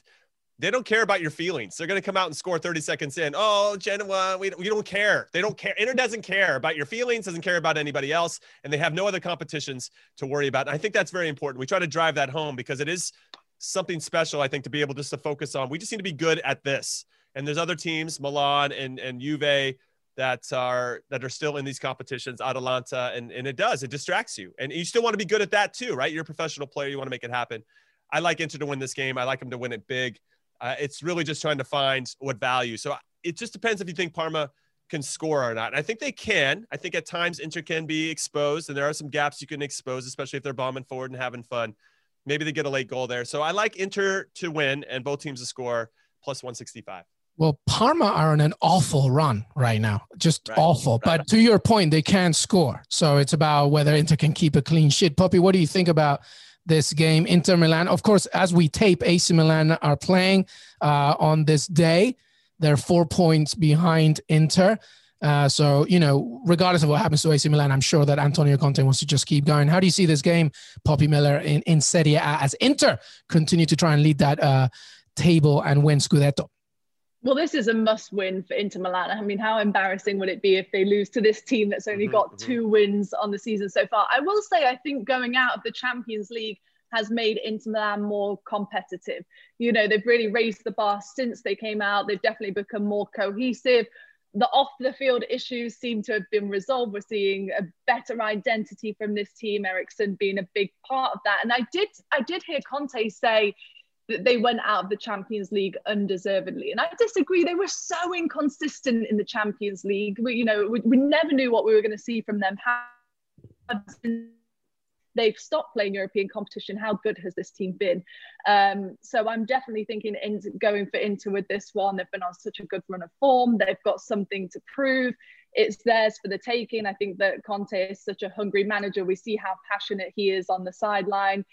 They don't care about your feelings. They're going to come out and score 30 seconds in. Oh, Genoa, we don't care. They don't care. Inter doesn't care about your feelings, doesn't care about anybody else, and they have no other competitions to worry about. And I think that's very important. We try to drive that home because it is something special, I think, to be able just to focus on. We just need to be good at this. And there's other teams, Milan and Juve, that are still in these competitions, Atalanta, and it distracts you. And you still want to be good at that too, right? You're a professional player. You want to make it happen. I like Inter to win this game. I like them to win it big. It's really just trying to find what value. So it just depends if you think Parma can score or not. And I think they can. I think at times Inter can be exposed, and there are some gaps you can expose, especially if they're bombing forward and having fun. Maybe they get a late goal there. So I like Inter to win and both teams to score plus 165. Well, Parma are on an awful run right now, just awful. But to your point, they can score. So it's about whether Inter can keep a clean sheet. Poppy, what do you think about this game, Inter Milan? Of course, as we tape, AC Milan are playing on this day. They're 4 points behind Inter. So, you know, regardless of what happens to AC Milan, I'm sure that Antonio Conte wants to just keep going. How do you see this game, Poppy Miller, in Serie A as Inter continue to try and lead that table and win Scudetto? Well, this is a must-win for Inter Milan. I mean, how embarrassing would it be if they lose to this team that's only got 2 wins on the season so far? I will say, I think going out of the Champions League has made Inter Milan more competitive. You know, they've really raised the bar since they came out. They've definitely become more cohesive. The off-the-field issues seem to have been resolved. We're seeing a better identity from this team, Eriksen being a big part of that. And I did hear Conte say that they went out of the Champions League undeservedly. And I disagree. They were so inconsistent in the Champions League. We never knew what we were going to see from them. How they've stopped playing European competition. How good has this team been? So I'm definitely thinking going for Inter with this one. They've been on such a good run of form. They've got something to prove. It's theirs for the taking. I think that Conte is such a hungry manager. We see how passionate he is on the sideline.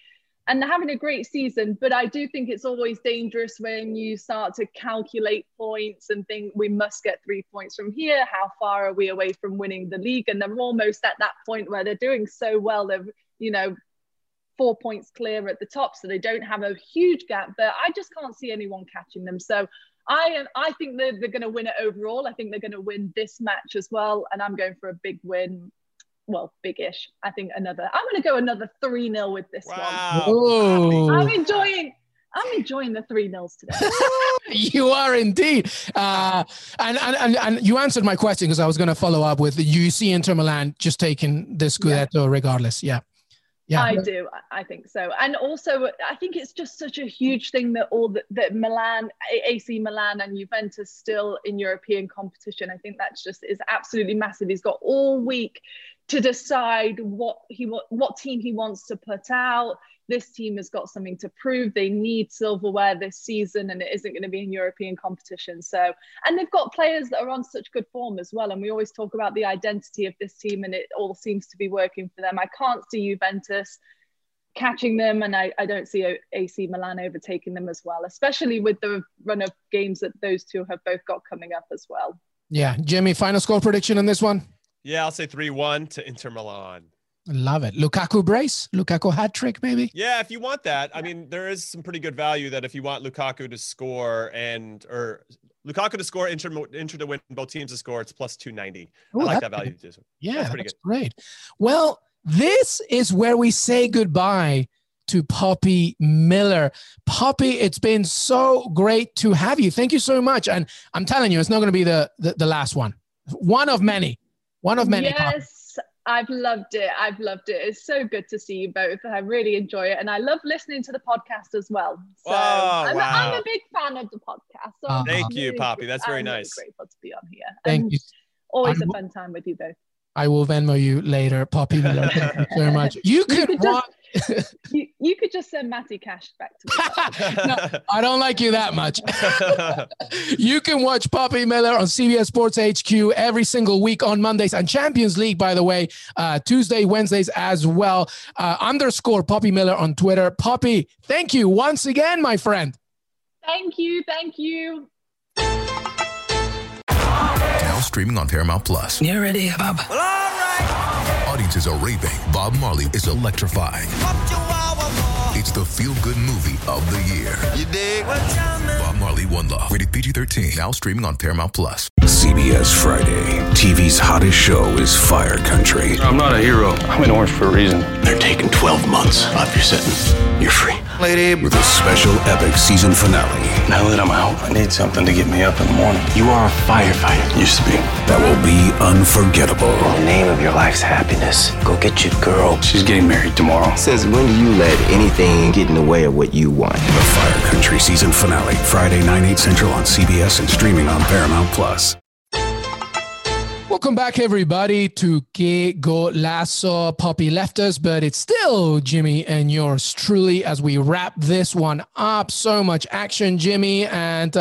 And they're having a great season, but I do think it's always dangerous when you start to calculate points and think we must get 3 points from here. How far are we away from winning the league? And they're almost at that point where they're doing so well. They're, 4 points clear at the top, so they don't have a huge gap, but I just can't see anyone catching them. So I think they're going to win it overall. I think they're going to win this match as well, and I'm going for a big win. Well, big-ish. I think I'm going to go another 3-0 with this one. Whoa. I'm enjoying the 3-0s today. You are indeed. And you answered my question because I was going to follow up with you see Inter Milan just taking this Scudetto regardless. Yeah. I do. I think so. And also, I think it's just such a huge thing that that Milan, AC Milan and Juventus still in European competition. I think that's just is absolutely massive. He's got all week to decide what team he wants to put out. This team has got something to prove. They need silverware this season, and it isn't going to be in European competition. So, and they've got players that are on such good form as well. And we always talk about the identity of this team, and it all seems to be working for them. I can't see Juventus catching them, and I don't see AC Milan overtaking them as well, especially with the run of games that those two have both got coming up as well. Yeah. Jimmy, final score prediction on this one? Yeah, I'll say 3-1 to Inter Milan. Love it. Lukaku brace? Lukaku hat trick, maybe? Yeah, if you want that. I mean, there is some pretty good value that if you want Lukaku to score Inter to win, both teams to score, it's plus 290. Ooh, I like that value. Yeah, that's pretty good. Great. Well, this is where we say goodbye to Poppy Miller. Poppy, it's been so great to have you. Thank you so much. And I'm telling you, it's not going to be the last one. One of many. One of many. Yes, I've loved it. It's so good to see you both. I really enjoy it. And I love listening to the podcast as well. So I'm a big fan of the podcast. So thank you, Poppy. That's very nice. Really grateful to be on here. Thank you. Always a fun time with you both. I will Venmo you later, Poppy Miller. Thank you so much. You could just send Matty Cash back to me. No, I don't like you that much. You can watch Poppy Miller on CBS Sports HQ every single week on Mondays, and Champions League, by the way, Tuesday, Wednesdays as well. _ Poppy Miller on Twitter. Poppy, thank you once again, my friend. Thank you. Now streaming on Paramount+. You ready, Bob? Well, all right. Audiences are raving. Bob Marley is electrifying. It's the feel-good movie of the year. You dig? Bob Marley, One Love. Rated PG-13. Now streaming on Paramount+. CBS Friday. TV's hottest show is Fire Country. I'm not a hero. I'm in orange for a reason. They're taking 12 months off your sentence. You're free. Lady. With a special epic season finale. Now that I'm out, I need something to get me up in the morning. You are a firefighter. Used to be. That will be unforgettable. In the name of your life's happiness, go get your girl. She's getting married tomorrow. Says, when do you let anything get in the way of what you want? The Fire Country season finale. Friday, 9/8 Central on CBS and streaming on Paramount+. Welcome back, everybody, to Que Golazo. Poppy left us, but it's still Jimmy and yours truly as we wrap this one up. So much action, Jimmy, and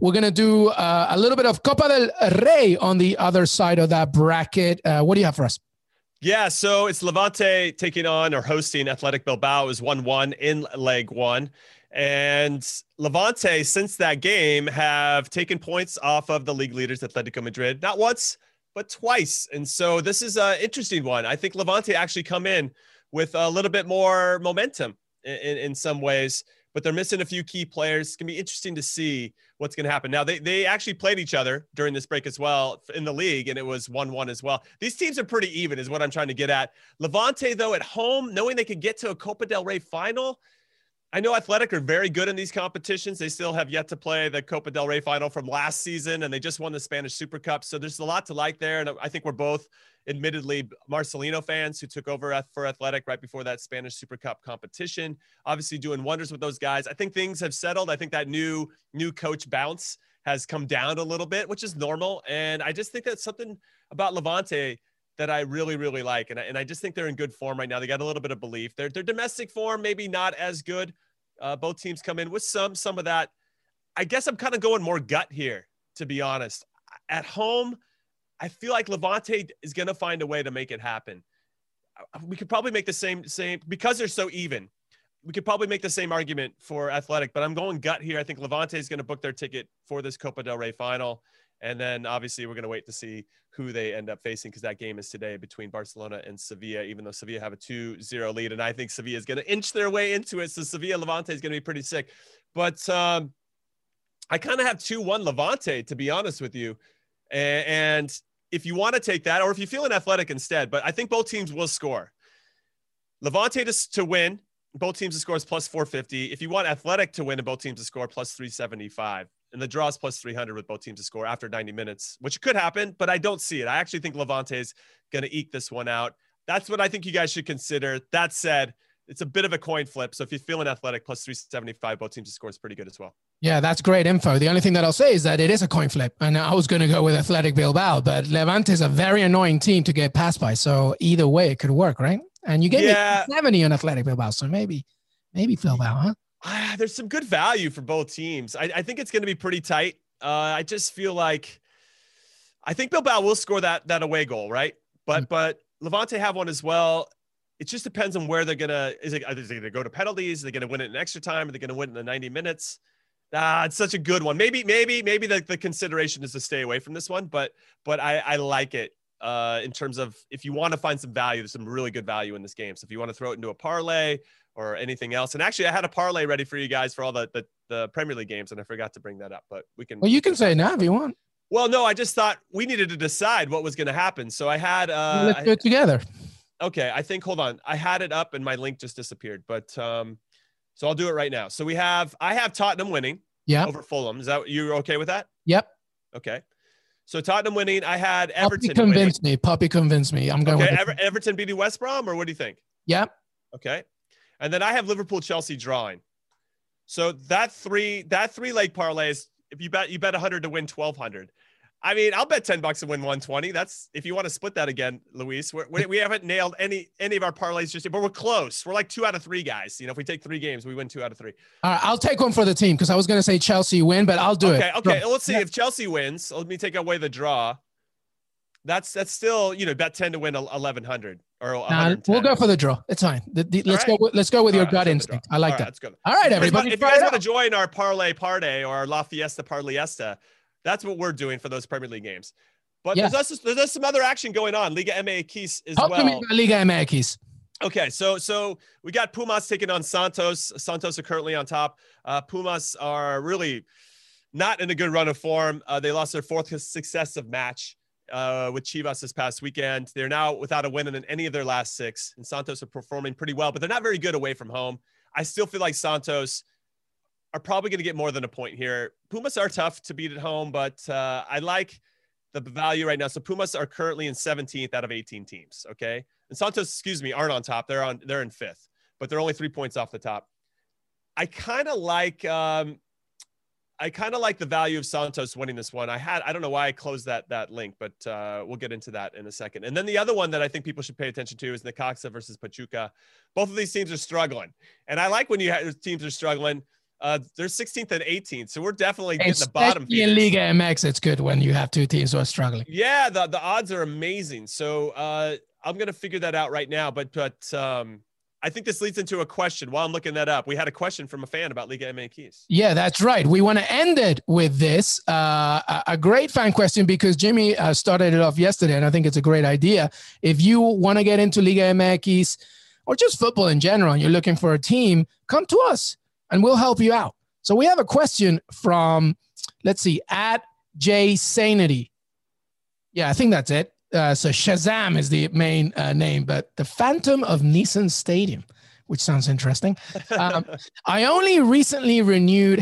we're going to do a little bit of Copa del Rey on the other side of that bracket. What do you have for us? Yeah, so it's Levante taking on or hosting Athletic Bilbao. It was 1-1 in leg one. And Levante, since that game, have taken points off of the league leaders, Atletico Madrid. Not once, but twice. And so this is an interesting one. I think Levante actually come in with a little bit more momentum in some ways, but they're missing a few key players. It's going to be interesting to see what's going to happen. Now, they actually played each other during this break as well in the league, and it was 1-1 as well. These teams are pretty even is what I'm trying to get at. Levante, though, at home, knowing they could get to a Copa del Rey final. I know Athletic are very good in these competitions. They still have yet to play the Copa del Rey final from last season, and they just won the Spanish Super Cup. So there's a lot to like there. And I think we're both admittedly Marcelino fans who took over for Athletic right before that Spanish Super Cup competition, obviously doing wonders with those guys. I think things have settled. I think that new coach bounce has come down a little bit, which is normal. And I just think that's something about Levante that I really, really like. And I just think they're in good form right now. They got a little bit of belief. Their domestic form, maybe not as good. Both teams come in with some of that. I guess I'm kind of going more gut here, to be honest. At home, I feel like Levante is going to find a way to make it happen. We could probably make the same because they're so even. We could probably make the same argument for Athletic, but I'm going gut here. I think Levante is going to book their ticket for this Copa del Rey final. And then, obviously, we're going to wait to see who they end up facing because that game is today between Barcelona and Sevilla, even though Sevilla have a 2-0 lead. And I think Sevilla is going to inch their way into it. So Sevilla-Levante is going to be pretty sick. But I kind of have 2-1 Levante, to be honest with you. And if you want to take that, or if you feel an Athletic instead, but I think both teams will score. Levante to win, both teams to score is plus 450. If you want Athletic to win and both teams to score, plus 375. And the draws plus 300 with both teams to score after 90 minutes, which could happen, but I don't see it. I actually think Levante's going to eke this one out. That's what I think you guys should consider. That said, it's a bit of a coin flip. So if you feel an Athletic plus 375, both teams to score is pretty good as well. Yeah, that's great info. The only thing that I'll say is that it is a coin flip. And I was going to go with Athletic Bilbao, but Levante is a very annoying team to get passed by. So either way, it could work, right? And you gave me 70 on Athletic Bilbao. So maybe Bilbao, huh? There's some good value for both teams. I think it's going to be pretty tight. I just feel like I think Bilbao will score that away goal, right? But Levante have one as well. It just depends on where they're going to – are they going to go to penalties? Are they going to win it in extra time? Are they going to win it in the 90 minutes? It's such a good one. Maybe the consideration is to stay away from this one, but I like it in terms of if you want to find some value, there's some really good value in this game. So if you want to throw it into a parlay – or anything else. And actually I had a parlay ready for you guys for all the Premier League games. And I forgot to bring that up, but we can. Well, you can say now if you want. Well, no, I just thought we needed to decide what was going to happen. So I had, let's do it together. Okay. I think, hold on. I had it up and my link just disappeared, but, so I'll do it right now. So I have Tottenham winning over Fulham. Is that you're okay with that? Yep. Okay. So Tottenham winning. I had Everton. Poppy convinced me. I'm going with Everton beating West Brom or what do you think? Yep. Okay. And then I have Liverpool-Chelsea drawing. So that three leg parlays, if you bet 100 to win 1,200. I mean, I'll bet $10 and win 120. That's if you want to split that again, Luis. We haven't nailed any of our parlays just yet, but we're close. We're like 2 out of 3 guys. You know, if we take 3 games, we win 2 out of 3. All right, I'll take one for the team because I was going to say Chelsea win, but I'll do it. Okay. Let's see if Chelsea wins. Let me take away the draw. That's still, you know, bet 10 to win 1,100 or 110. We'll go for the draw. It's fine. Let's go with your gut instinct. I like that. Let's go. All right, everybody. If you guys want to join our parlay party or our La Fiesta Parliesta, that's what we're doing for those Premier League games. But there's also some other action going on. Liga MX as well. Talk to me about Liga MX. Okay, so we got Pumas taking on Santos. Santos are currently on top. Pumas are really not in a good run of form. They lost their fourth successive match with Chivas this past weekend. They're now without a win in any of their last six, and Santos are performing pretty well, but they're not very good away from home. I still feel like Santos are probably going to get more than a point here. Pumas are tough to beat at home, but I like the value right now. So Pumas are currently in 17th out of 18 teams. Okay. And Santos, excuse me, aren't on top. They're in fifth, but they're only 3 points off the top. I kind of like the value of Santos winning this one. I don't know why I closed that link, but we'll get into that in a second. And then the other one that I think people should pay attention to is Necaxa versus Pachuca. Both of these teams are struggling. And I like when teams are struggling. They're 16th and 18th, so we're definitely getting the bottom. In Liga MX, it's good when you have two teams who are struggling. Yeah, the odds are amazing. So I'm going to figure that out right now. But I think this leads into a question. While I'm looking that up, we had a question from a fan about Liga MX. Yeah, that's right. We want to end it with this. A great fan question, because Jimmy started it off yesterday, and I think it's a great idea. If you want to get into Liga MX or just football in general and you're looking for a team, come to us, and we'll help you out. So we have a question from, let's see, @JSanity. Yeah, I think that's it. So Shazam is the main name, but the Phantom of Nissan Stadium, which sounds interesting. I only recently renewed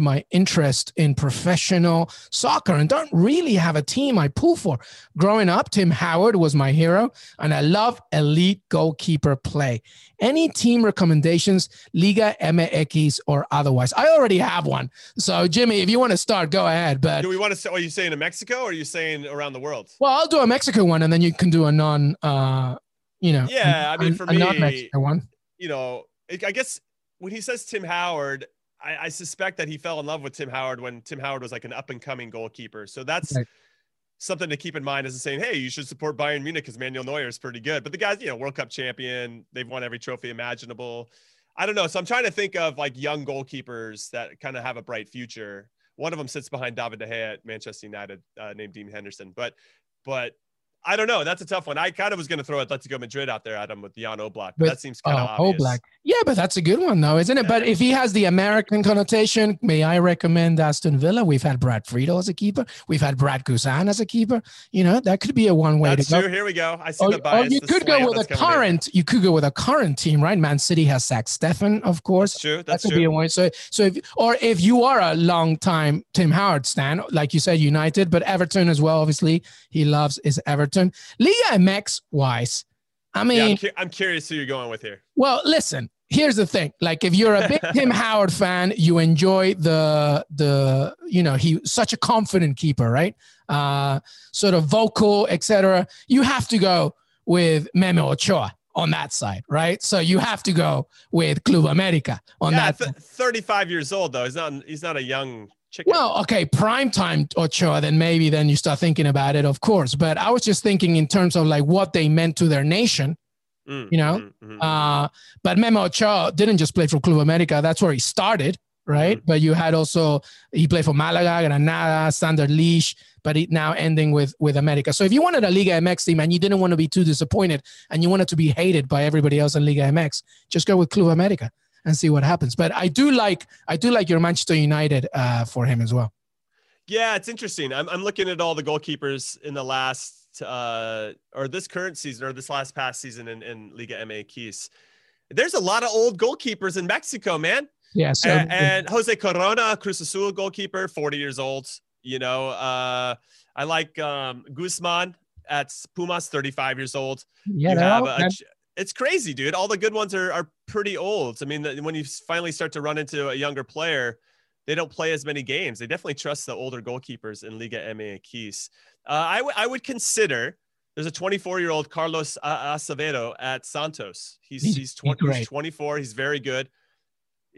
my interest in professional soccer and don't really have a team I pull for. Growing up, Tim Howard was my hero, and I love elite goalkeeper play. Any team recommendations, Liga MX or otherwise? I already have one. So, Jimmy, if you want to start, go ahead. But do we want to? Are you saying in Mexico, or are you saying around the world? Well, I'll do a Mexico one, and then you can do a non. Yeah, I mean, for me, you know, I guess when he says Tim Howard, I suspect that he fell in love with Tim Howard when Tim Howard was like an up-and-coming goalkeeper. So that's something to keep in mind, is saying, hey, you should support Bayern Munich because Manuel Neuer is pretty good. But the guy's, you know, World Cup champion. They've won every trophy imaginable. I don't know. So I'm trying to think of like young goalkeepers that kind of have a bright future. One of them sits behind David De Gea at Manchester United, named Dean Henderson. But I don't know. That's a tough one. I kind of was going to throw Atletico Madrid out there at him with Jan Oblak. But that seems kind of obvious. Oblak. Yeah, but that's a good one, though, isn't it? Yeah. But if he has the American connotation, may I recommend Aston Villa? We've had Brad Friedel as a keeper. We've had Brad Guzan as a keeper. You know, that could be a one-way to go. True. Here we go. I see the bias. You could go with a current team, right? Man City has Zach Steffen, of course. That's true. That could be a one. So if you are a long-time Tim Howard stan, like you said, United, but Everton as well, obviously. He loves his Everton. Liga MX wise, I mean, yeah, I'm curious who you're going with here. Well, listen, here's the thing. Like, if you're a big Tim Howard fan, you enjoy the you know, he's such a confident keeper, right? Sort of vocal, etc. You have to go with Memo Ochoa on that side, right? So you have to go with Club America on that. 35 years old though. He's not a young. Chicken. Well, okay, primetime Ochoa, then you start thinking about it, of course. But I was just thinking in terms of like what they meant to their nation, you know. But Memo Ochoa didn't just play for Club America. That's where he started, right? But you had also, he played for Malaga, Granada, Standard Liège, but now ending with America. So if you wanted a Liga MX team and you didn't want to be too disappointed and you wanted to be hated by everybody else in Liga MX, just go with Club America and see what happens. But I do like your Manchester United for him as well. Yeah, it's interesting. I'm looking at all the goalkeepers in the last or this current season or this last past season in Liga MX. There's a lot of old goalkeepers in Mexico, man. Yeah. So, and Jose Corona, Cruz Azul goalkeeper, 40 years old. You know, I like Guzman at Pumas, 35 years old. Yeah. It's crazy, dude. All the good ones are pretty old. I mean, when you finally start to run into a younger player, they don't play as many games. They definitely trust the older goalkeepers in Liga MX. I would consider, there's a 24-year-old Carlos Acevedo at Santos. He's 24. He's very good.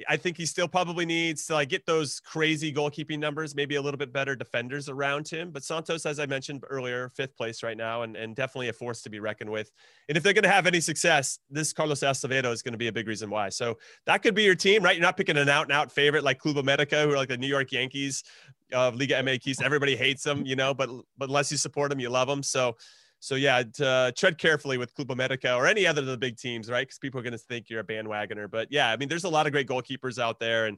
I think he still probably needs to like get those crazy goalkeeping numbers, maybe a little bit better defenders around him. But Santos, as I mentioned earlier, fifth place right now, and definitely a force to be reckoned with. And if they're going to have any success, this Carlos Acevedo is going to be a big reason why. So that could be your team, right? You're not picking an out-and-out favorite like Club America, who are like the New York Yankees of Liga MX. Everybody hates them, you know, but unless you support them, you love them. So So yeah, tread carefully with Club America or any other of the big teams, right? Because people are going to think you're a bandwagoner. But yeah, I mean, there's a lot of great goalkeepers out there, and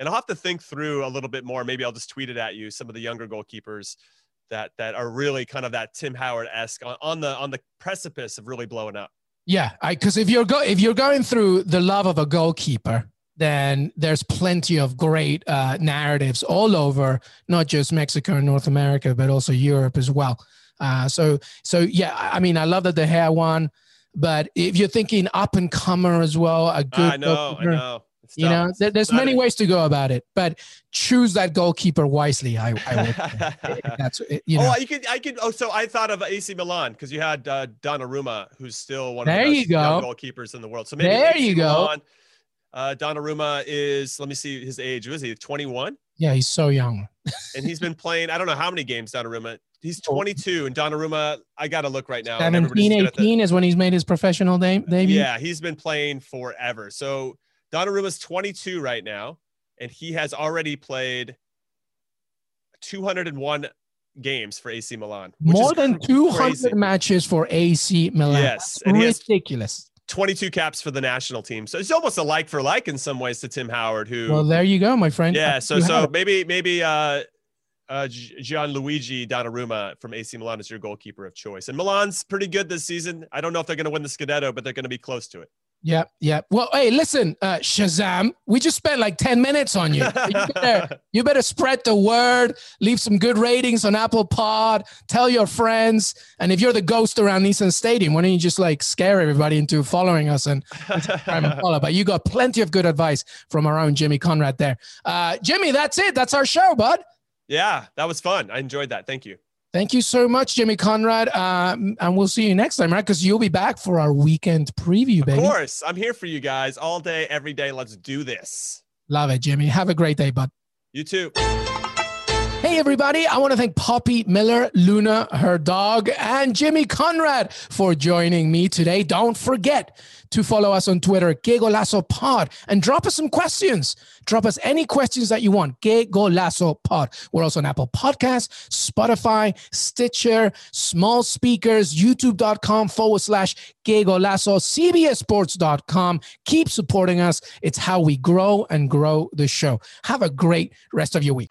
I'll have to think through a little bit more. Maybe I'll just tweet it at you. Some of the younger goalkeepers that are really kind of that Tim Howard-esque on the precipice of really blowing up. Yeah, because if you're going through the love of a goalkeeper, then there's plenty of great narratives all over, not just Mexico and North America, but also Europe as well. So yeah, I mean, I love that the hair one, but if you're thinking up and comer as well, a good goalkeeper, I know. You know, there's many ways to go about it, but choose that goalkeeper wisely. I would. That's you know. Oh, I could. Oh, so I thought of AC Milan because you had Donnarumma, who's still one of the best goalkeepers in the world. So maybe there AC you go. Milan, Donnarumma is. Let me see his age. What is he? 21. Yeah, he's so young. And he's been playing. I don't know how many games. Donnarumma. He's 22, and Donnarumma, I got to look right now. 17, 18 is when he's made his professional debut. Yeah, he's been playing forever. So Donnarumma's 22 right now, and he has already played 201 games for AC Milan. More than 200 crazy matches for AC Milan. Yes. That's ridiculous. 22 caps for the national team. So it's almost a like for like in some ways to Tim Howard, who... Well, there you go, my friend. Yeah, so maybe... Gianluigi Donnarumma from AC Milan is your goalkeeper of choice. And Milan's pretty good this season. I don't know if they're going to win the Scudetto, but they're going to be close to it. Yeah, yeah. Well, hey, listen, Shazam, we just spent like 10 minutes on you. You better spread the word, leave some good ratings on Apple Pod, tell your friends. And if you're the ghost around Nissan Stadium, why don't you just like scare everybody into following us and follow? But you got plenty of good advice from our own Jimmy Conrad there. Jimmy, that's it. That's our show, bud. Yeah, that was fun. I enjoyed that. Thank you. Thank you so much, Jimmy Conrad. And we'll see you next time, right? Because you'll be back for our weekend preview, baby. Of course. I'm here for you guys all day, every day. Let's do this. Love it, Jimmy. Have a great day, bud. You too. Hey, everybody. I want to thank Poppy Miller, Luna, her dog, and Jimmy Conrad for joining me today. Don't forget to follow us on Twitter, Que Golazo Pod, and drop us some questions. Drop us any questions that you want. Que Golazo Pod. We're also on Apple Podcasts, Spotify, Stitcher, small speakers, youtube.com/. Que Golazo, cbssports.com. Keep supporting us. It's how we grow and grow the show. Have a great rest of your week.